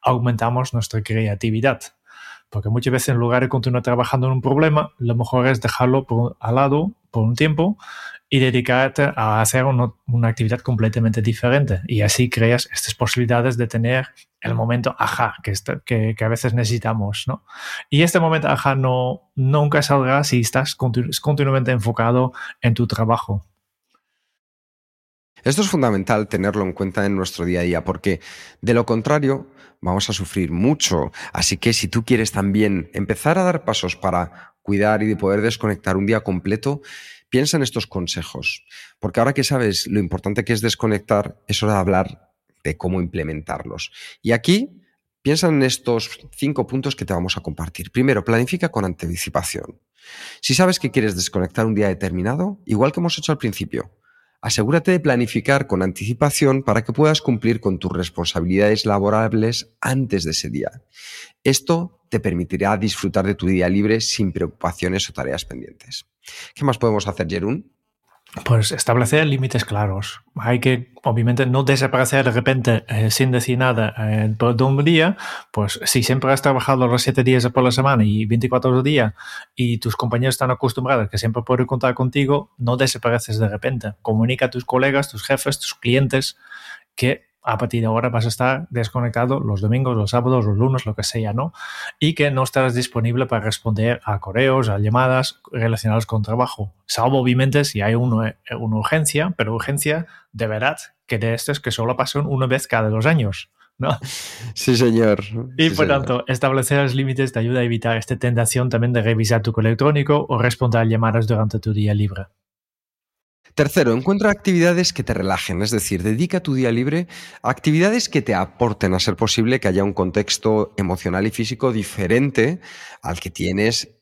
aumentamos nuestra creatividad. Porque muchas veces en lugar de continuar trabajando en un problema, lo mejor es dejarlo por, al lado por un tiempo y dedicarte a hacer una, una actividad completamente diferente. Y así creas estas posibilidades de tener el momento ajá que, está, que, que a veces necesitamos, ¿no? Y este momento ajá no, nunca saldrá si estás continu- continuamente enfocado en tu trabajo. Esto es fundamental tenerlo en cuenta en nuestro día a día, porque de lo contrario vamos a sufrir mucho. Así que si tú quieres también empezar a dar pasos para cuidar y de poder desconectar un día completo, piensa en estos consejos. Porque ahora que sabes lo importante que es desconectar, es hora de hablar de cómo implementarlos. Y aquí piensa en estos cinco puntos que te vamos a compartir. Primero, planifica con anticipación. Si sabes que quieres desconectar un día determinado, igual que hemos hecho al principio, asegúrate de planificar con anticipación para que puedas cumplir con tus responsabilidades laborables antes de ese día. Esto te permitirá disfrutar de tu día libre sin preocupaciones o tareas pendientes. ¿Qué más podemos hacer, Jeroen? Pues establecer límites claros. Hay que, obviamente, no desaparecer de repente eh, sin decir nada eh, por un día. Pues si siempre has trabajado los siete días por la semana y veinticuatro horas al día y tus compañeros están acostumbrados que siempre pueden contar contigo, no desapareces de repente. Comunica a tus colegas, tus jefes, tus clientes que a partir de ahora vas a estar desconectado los domingos, los sábados, los lunes, lo que sea, ¿no? Y que no estarás disponible para responder a correos, a llamadas relacionadas con trabajo. Salvo, obviamente, si hay una, una urgencia, pero urgencia de verdad, que de estas que solo pasan una vez cada dos años, ¿no? Sí, señor. Y, sí, por señor. Tanto, establecer los límites te ayuda a evitar esta tentación también de revisar tu correo electrónico o responder a llamadas durante tu día libre. Tercero, encuentra actividades que te relajen, es decir, dedica tu día libre a actividades que te aporten a ser posible que haya un contexto emocional y físico diferente al que tienes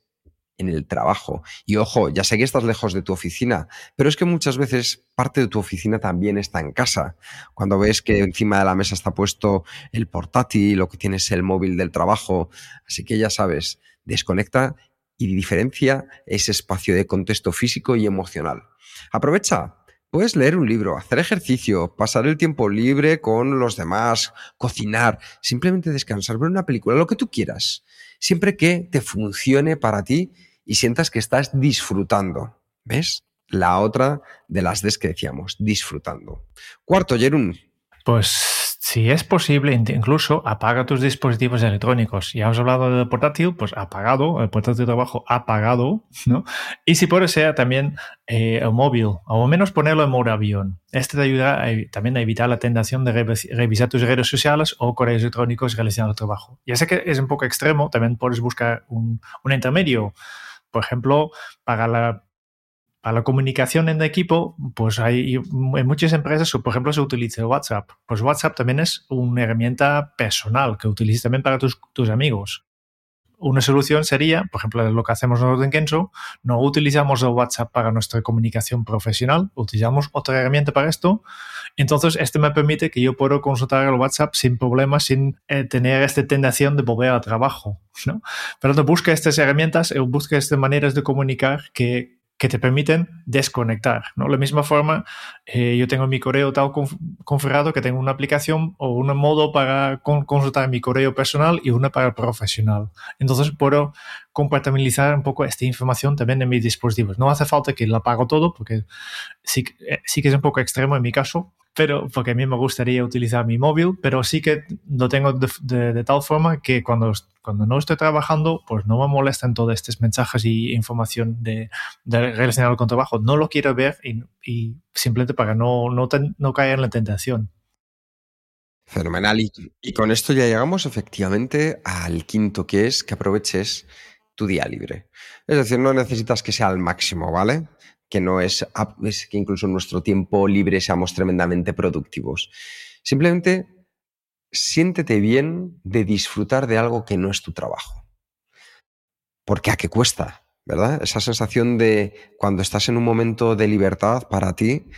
en el trabajo. Y ojo, ya sé que estás lejos de tu oficina, pero es que muchas veces parte de tu oficina también está en casa. Cuando ves que encima de la mesa está puesto el portátil o que tienes el móvil del trabajo, así que ya sabes, desconecta y diferencia ese espacio de contexto físico y emocional. Aprovecha, puedes leer un libro, hacer ejercicio, pasar el tiempo libre con los demás, cocinar, simplemente descansar, ver una película, lo que tú quieras, siempre que te funcione para ti y sientas que estás disfrutando. ¿Ves? La otra de las des que decíamos, disfrutando. Cuarto, Jeroen. Pues si es posible, incluso apaga tus dispositivos electrónicos. Ya hemos hablado del portátil, pues apagado, el portátil de trabajo apagado, ¿no? Y si puede ser también eh, el móvil, o al menos ponerlo en modo avión. Esto te ayudará también a evitar la tentación de re- revisar tus redes sociales o correos electrónicos relacionados al trabajo. Ya sé que es un poco extremo, también puedes buscar un, un intermedio. Por ejemplo, para la... Para la comunicación en equipo, pues hay en muchas empresas, por ejemplo, se utiliza WhatsApp. Pues WhatsApp también es una herramienta personal que utilizas también para tus, tus amigos. Una solución sería, por ejemplo, lo que hacemos nosotros en Kenso, no utilizamos el WhatsApp para nuestra comunicación profesional, utilizamos otra herramienta para esto. Entonces, esto me permite que yo pueda consultar el WhatsApp sin problemas, sin eh, tener esta tentación de volver al trabajo, ¿no? Pero no, busca estas herramientas, busca estas maneras de comunicar que que te permiten desconectar, ¿no? De la misma forma, eh, yo tengo mi correo tal conf- configurado que tengo una aplicación o un modo para con- consultar mi correo personal y una para el profesional. Entonces puedo compartimentalizar un poco esta información también en mis dispositivos. No hace falta que la apago todo porque sí, eh, sí que es un poco extremo en mi caso, pero porque a mí me gustaría utilizar mi móvil, pero sí que lo tengo de, de, de tal forma que cuando, cuando no estoy trabajando, pues no me molestan todos estos mensajes y información de, de relacionada con trabajo. No lo quiero ver y, y simplemente para no, no, ten, no caer en la tentación. Fenomenal. Y, y con esto ya llegamos efectivamente al quinto, que es que aproveches tu día libre. Es decir, no necesitas que sea al máximo, ¿vale? Que no es, es que incluso en nuestro tiempo libre seamos tremendamente productivos. Simplemente siéntete bien de disfrutar de algo que no es tu trabajo. Porque a qué cuesta, ¿verdad? Esa sensación de cuando estás en un momento de libertad para ti,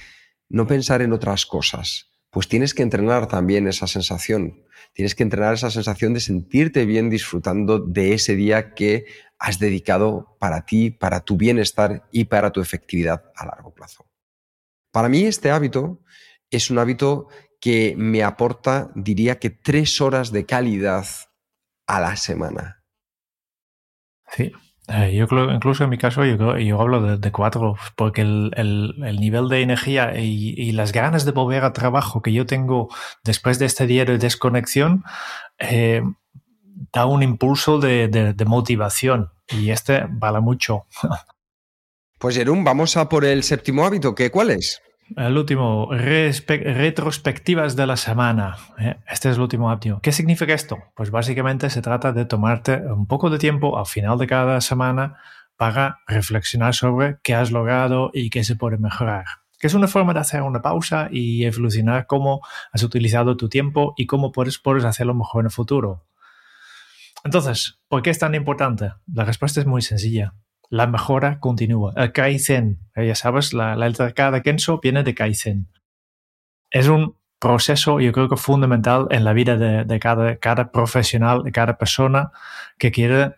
no pensar en otras cosas. Pues tienes que entrenar también esa sensación. Tienes que entrenar esa sensación de sentirte bien disfrutando de ese día que has dedicado para ti, para tu bienestar y para tu efectividad a largo plazo. Para mí este hábito es un hábito que me aporta, diría que, tres horas de calidad a la semana. Sí. Yo creo, incluso en mi caso, yo, creo, yo hablo de, de cuatro, porque el, el, el nivel de energía y, y las ganas de volver al trabajo que yo tengo después de este día de desconexión eh, da un impulso de, de, de motivación, y este vale mucho. Pues Jeroen, vamos a por el séptimo hábito, ¿qué, ¿cuál es? El último, respe- retrospectivas de la semana. Este es el último hábito. ¿Qué significa esto? Pues básicamente se trata de tomarte un poco de tiempo al final de cada semana para reflexionar sobre qué has logrado y qué se puede mejorar. Que es una forma de hacer una pausa y evolucionar cómo has utilizado tu tiempo y cómo puedes, puedes hacerlo mejor en el futuro. Entonces, ¿por qué es tan importante? La respuesta es muy sencilla. La mejora continúa. El Kaizen, ya sabes, la, la letra de Kenso viene de Kaizen. Es un proceso, yo creo que fundamental en la vida de, de cada, cada profesional, de cada persona que quiere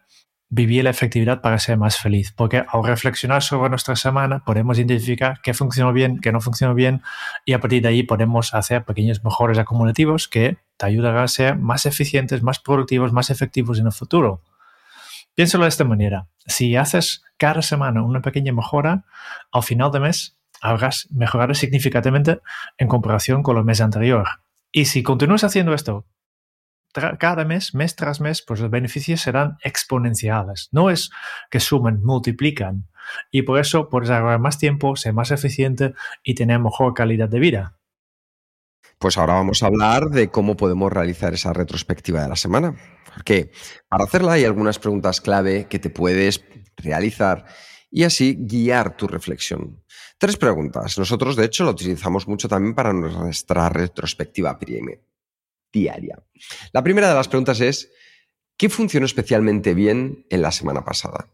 vivir la efectividad para ser más feliz. Porque al reflexionar sobre nuestra semana podemos identificar qué funcionó bien, qué no funcionó bien, y a partir de ahí podemos hacer pequeños mejores acumulativos que te ayudarán a ser más eficientes, más productivos, más efectivos en el futuro. Piénsalo de esta manera. Si haces cada semana una pequeña mejora, al final de mes habrás mejorado significativamente en comparación con el mes anterior. Y si continúas haciendo esto tra- cada mes, mes tras mes, pues los beneficios serán exponenciales. No es que sumen, multiplican. Y por eso puedes ahorrar más tiempo, ser más eficiente y tener mejor calidad de vida. Pues ahora vamos a hablar de cómo podemos realizar esa retrospectiva de la semana. Porque para hacerla hay algunas preguntas clave que te puedes realizar y así guiar tu reflexión. Tres preguntas. Nosotros, de hecho, lo utilizamos mucho también para nuestra retrospectiva diaria. La primera de las preguntas es: ¿qué funcionó especialmente bien en la semana pasada?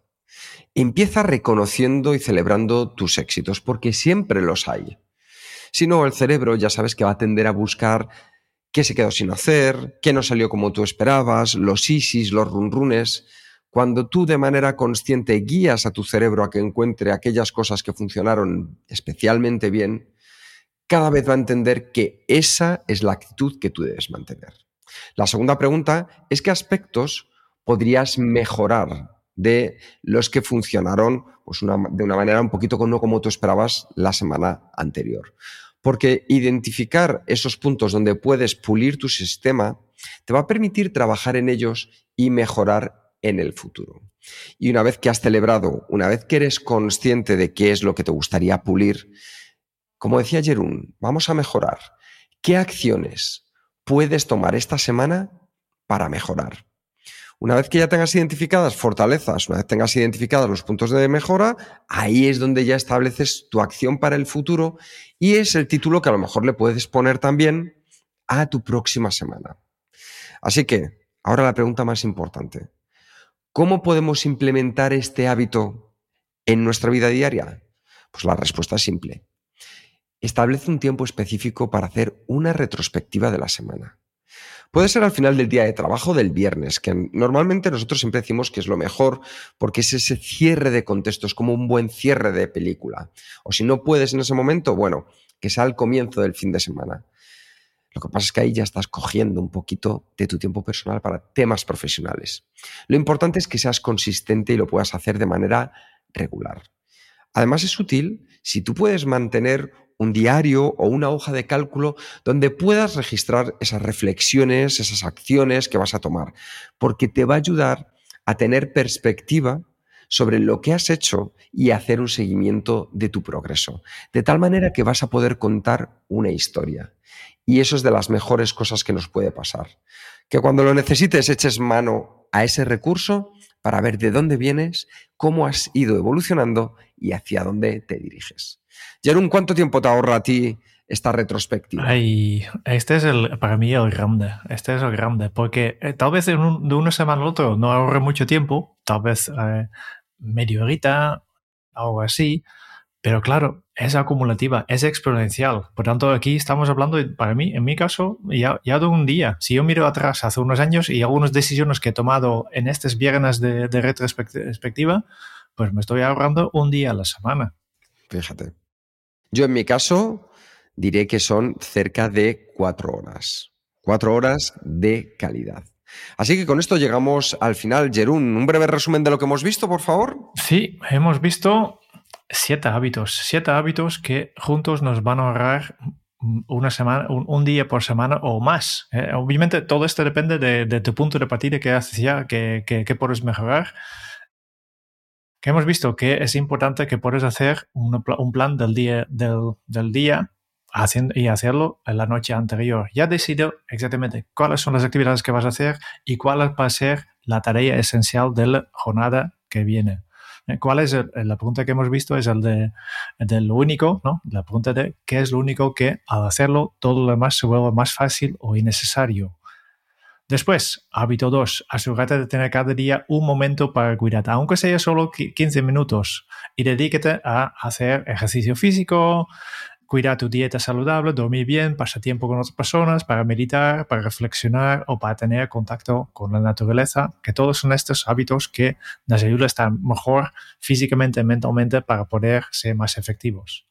Empieza reconociendo y celebrando tus éxitos, porque siempre los hay. Si no, el cerebro ya sabes que va a tender a buscar qué se quedó sin hacer, qué no salió como tú esperabas, los isis, los runrunes. Cuando tú de manera consciente guías a tu cerebro a que encuentre aquellas cosas que funcionaron especialmente bien, cada vez va a entender que esa es la actitud que tú debes mantener. La segunda pregunta es: ¿qué aspectos podrías mejorar de los que funcionaron pues una, de una manera un poquito no como tú esperabas la semana anterior? Porque identificar esos puntos donde puedes pulir tu sistema te va a permitir trabajar en ellos y mejorar en el futuro. Y una vez que has celebrado, una vez que eres consciente de qué es lo que te gustaría pulir, como decía Jeroen, vamos a mejorar. ¿Qué acciones puedes tomar esta semana para mejorar? Una vez que ya tengas identificadas fortalezas, una vez tengas identificados los puntos de mejora, ahí es donde ya estableces tu acción para el futuro, y es el título que a lo mejor le puedes poner también a tu próxima semana. Así que, ahora la pregunta más importante. ¿Cómo podemos implementar este hábito en nuestra vida diaria? Pues la respuesta es simple. Establece un tiempo específico para hacer una retrospectiva de la semana. Puede ser al final del día de trabajo del viernes, que normalmente nosotros siempre decimos que es lo mejor porque es ese cierre de contexto, es como un buen cierre de película. O si no puedes en ese momento, bueno, que sea al comienzo del fin de semana. Lo que pasa es que ahí ya estás cogiendo un poquito de tu tiempo personal para temas profesionales. Lo importante es que seas consistente y lo puedas hacer de manera regular. Además, es útil si tú puedes mantener un diario o una hoja de cálculo donde puedas registrar esas reflexiones, esas acciones que vas a tomar, porque te va a ayudar a tener perspectiva sobre lo que has hecho y hacer un seguimiento de tu progreso, de tal manera que vas a poder contar una historia. Y eso es de las mejores cosas que nos puede pasar. Que cuando lo necesites eches mano a ese recurso para ver de dónde vienes, cómo has ido evolucionando y hacia dónde te diriges. Jeroen, ¿cuánto tiempo te ahorra a ti esta retrospectiva? Ay, este es el, para mí el grande, este es el grande, porque eh, tal vez en un, de una semana a otra no ahorre mucho tiempo, tal vez eh, media horita, algo así, pero claro, es acumulativa, es exponencial. Por tanto, aquí estamos hablando, para mí, en mi caso, ya, ya de un día. Si yo miro atrás hace unos años y algunas decisiones que he tomado en estas viernes de, de retrospectiva, pues me estoy ahorrando un día a la semana. Fíjate. Yo en mi caso diré que son cerca de cuatro horas. Cuatro horas de calidad. Así que con esto llegamos al final. Jeroen, un breve resumen de lo que hemos visto, por favor. Sí, hemos visto siete hábitos. Siete hábitos que juntos nos van a ahorrar una semana, un, un día por semana o más. Eh, obviamente todo esto depende de, de tu punto de partida, que haces ya, que, que, que puedes mejorar. Que hemos visto que es importante que puedes hacer un, un plan del día, del, del día haciendo, y hacerlo en la noche anterior. Ya decido exactamente cuáles son las actividades que vas a hacer y cuál va a ser la tarea esencial de la jornada que viene. ¿Cuál es el, la pregunta que hemos visto? Es el de, de lo único, ¿no? La pregunta de qué es lo único que al hacerlo todo lo demás se vuelve más fácil o innecesario. Después, hábito dos, asegúrate de tener cada día un momento para cuidarte, aunque sea solo quince minutos, y dedíquete a hacer ejercicio físico, cuidar tu dieta saludable, dormir bien, pasar tiempo con otras personas, para meditar, para reflexionar o para tener contacto con la naturaleza, que todos son estos hábitos que nos ayudan a estar mejor físicamente y mentalmente para poder ser más efectivos.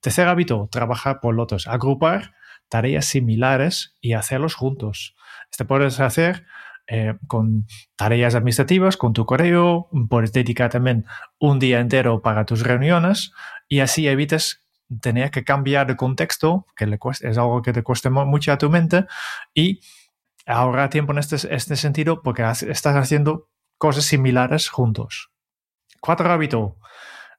Tercer hábito, trabajar por lotes, agrupar tareas similares y hacerlos juntos. Esto puedes hacer eh, con tareas administrativas, con tu correo, puedes dedicar también un día entero para tus reuniones y así evitas tener que cambiar de contexto, que le cueste, es algo que te cueste mucho a tu mente, y ahorrar tiempo en este, este sentido porque has, estás haciendo cosas similares juntos. Cuarto hábito,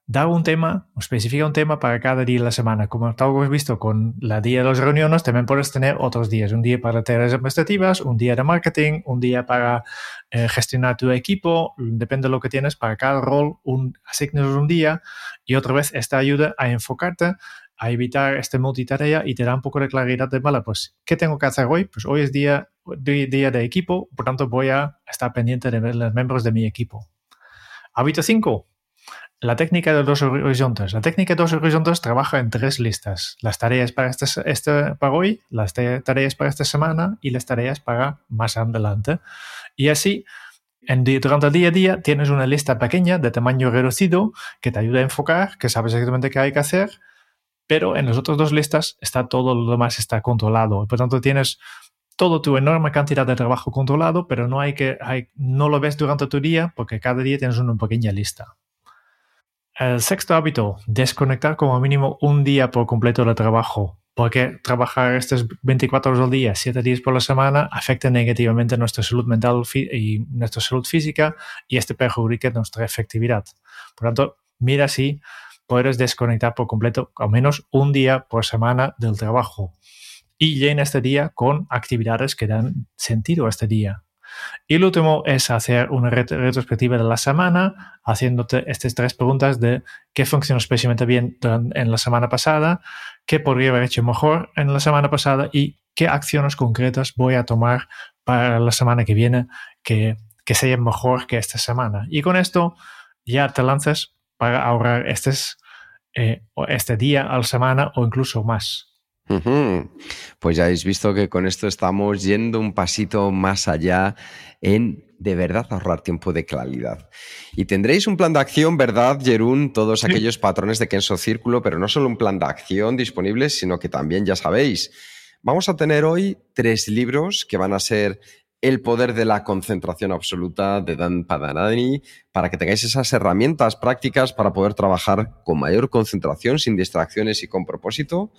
dar un tema, o especifica un tema para cada día de la semana. Como tal hemos visto con la día de las reuniones, también puedes tener otros días. Un día para tareas administrativas, un día de marketing, un día para eh, gestionar tu equipo. Depende de lo que tienes para cada rol, un, asignas un día y otra vez esta ayuda a enfocarte, a evitar este multitarea y te da un poco de claridad de, vale, pues, ¿qué tengo que hacer hoy? Pues hoy es día, día de equipo, por tanto voy a estar pendiente de los miembros de mi equipo. Hábito cinco. La técnica de dos horizontes. La técnica de dos horizontes trabaja en tres listas. Las tareas para, este, este, para hoy, las tareas para esta semana y las tareas para más adelante. Y así, en, durante el día a día, tienes una lista pequeña de tamaño reducido que te ayuda a enfocar, que sabes exactamente qué hay que hacer, pero en las otras dos listas está todo lo demás está controlado. Por tanto, tienes toda tu enorme cantidad de trabajo controlado, pero no, hay que, hay, no lo ves durante tu día porque cada día tienes una pequeña lista. El sexto hábito, desconectar como mínimo un día por completo del trabajo, porque trabajar estas veinticuatro horas al día, siete días por la semana, afecta negativamente nuestra salud mental y nuestra salud física y este perjudica nuestra efectividad. Por lo tanto, mira si puedes desconectar por completo al menos un día por semana del trabajo y llena este día con actividades que dan sentido a este día. Y el último es hacer una ret- retrospectiva de la semana, haciéndote estas tres preguntas de qué funcionó especialmente bien en la semana pasada, qué podría haber hecho mejor en la semana pasada y qué acciones concretas voy a tomar para la semana que viene que, que sea mejor que esta semana. Y con esto ya te lanzas para ahorrar estes, eh, este día a la semana o incluso más. Pues ya habéis visto que con esto estamos yendo un pasito más allá en de verdad ahorrar tiempo de calidad. Y tendréis un plan de acción, ¿verdad, Jeroen? Todos sí. Aquellos patrones de Kenso Círculo, pero no solo un plan de acción disponible, sino que también, ya sabéis, vamos a tener hoy tres libros que van a ser El poder de la concentración absoluta de Dan Padanani, para que tengáis esas herramientas prácticas para poder trabajar con mayor concentración, sin distracciones y con propósito.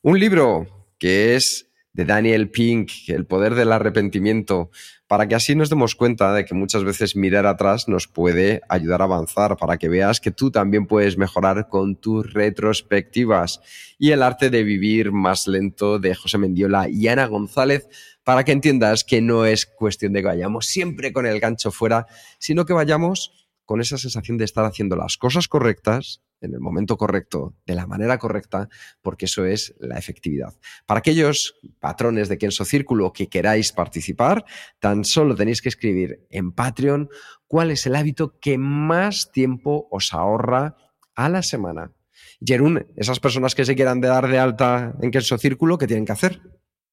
Un libro que es de Daniel Pink, El poder del arrepentimiento, para que así nos demos cuenta de que muchas veces mirar atrás nos puede ayudar a avanzar, para que veas que tú también puedes mejorar con tus retrospectivas. Y El arte de vivir más lento, de José Mendiola y Ana González, para que entiendas que no es cuestión de que vayamos siempre con el gancho fuera, sino que vayamos con esa sensación de estar haciendo las cosas correctas, en el momento correcto, de la manera correcta, porque eso es la efectividad. Para aquellos patrones de Kenso Círculo que queráis participar, tan solo tenéis que escribir en Patreon cuál es el hábito que más tiempo os ahorra a la semana. Jeroen, esas personas que se quieran dar de alta en Kenso Círculo, ¿qué tienen que hacer?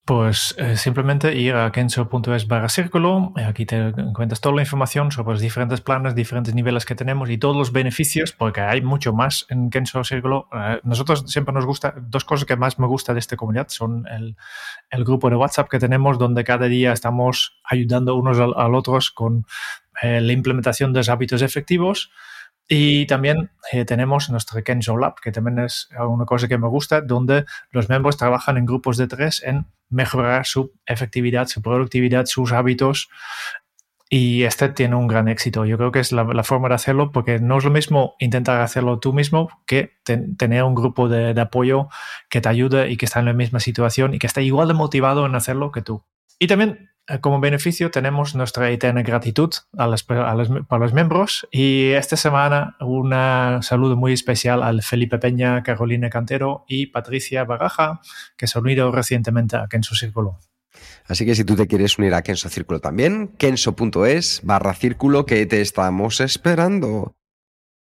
Pues eh, simplemente ir a kenso.es barra círculo. Aquí te encuentras toda la información sobre los diferentes planes, diferentes niveles que tenemos y todos los beneficios, porque hay mucho más en Kenso Círculo. Eh, nosotros siempre nos gusta, dos cosas que más me gusta de esta comunidad son el, el grupo de WhatsApp que tenemos, donde cada día estamos ayudando unos al, al otros con eh, la implementación de los hábitos efectivos. Y también eh, tenemos nuestro Kenso Lab, que también es una cosa que me gusta, donde los miembros trabajan en grupos de tres en mejorar su efectividad, su productividad, sus hábitos. Y este tiene un gran éxito. Yo creo que es la, la forma de hacerlo, porque no es lo mismo intentar hacerlo tú mismo que ten, tener un grupo de, de apoyo que te ayude y que está en la misma situación y que está igual de motivado en hacerlo que tú. Y también, como beneficio, tenemos nuestra eterna gratitud a los, a los, para los miembros. Y esta semana un saludo muy especial al Felipe Peña, Carolina Cantero y Patricia Baraja, que se han unido recientemente a Kenso Círculo. Así que si tú te quieres unir a Kenso Círculo también, kenso.es barra círculo, que te estamos esperando.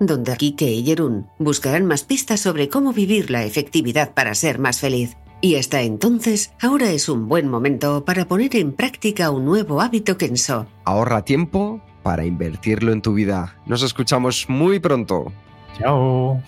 donde Kike y Jeroen buscarán más pistas sobre cómo vivir la efectividad para ser más feliz. Y hasta entonces, ahora es un buen momento para poner en práctica un nuevo hábito Kenso. Ahorra tiempo para invertirlo en tu vida. Nos escuchamos muy pronto. Chao.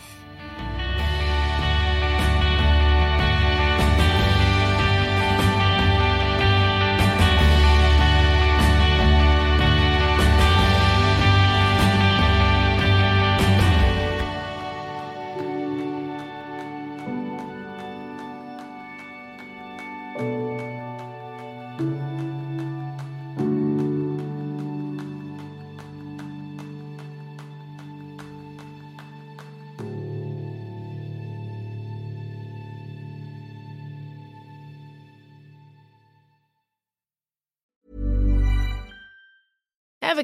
Ever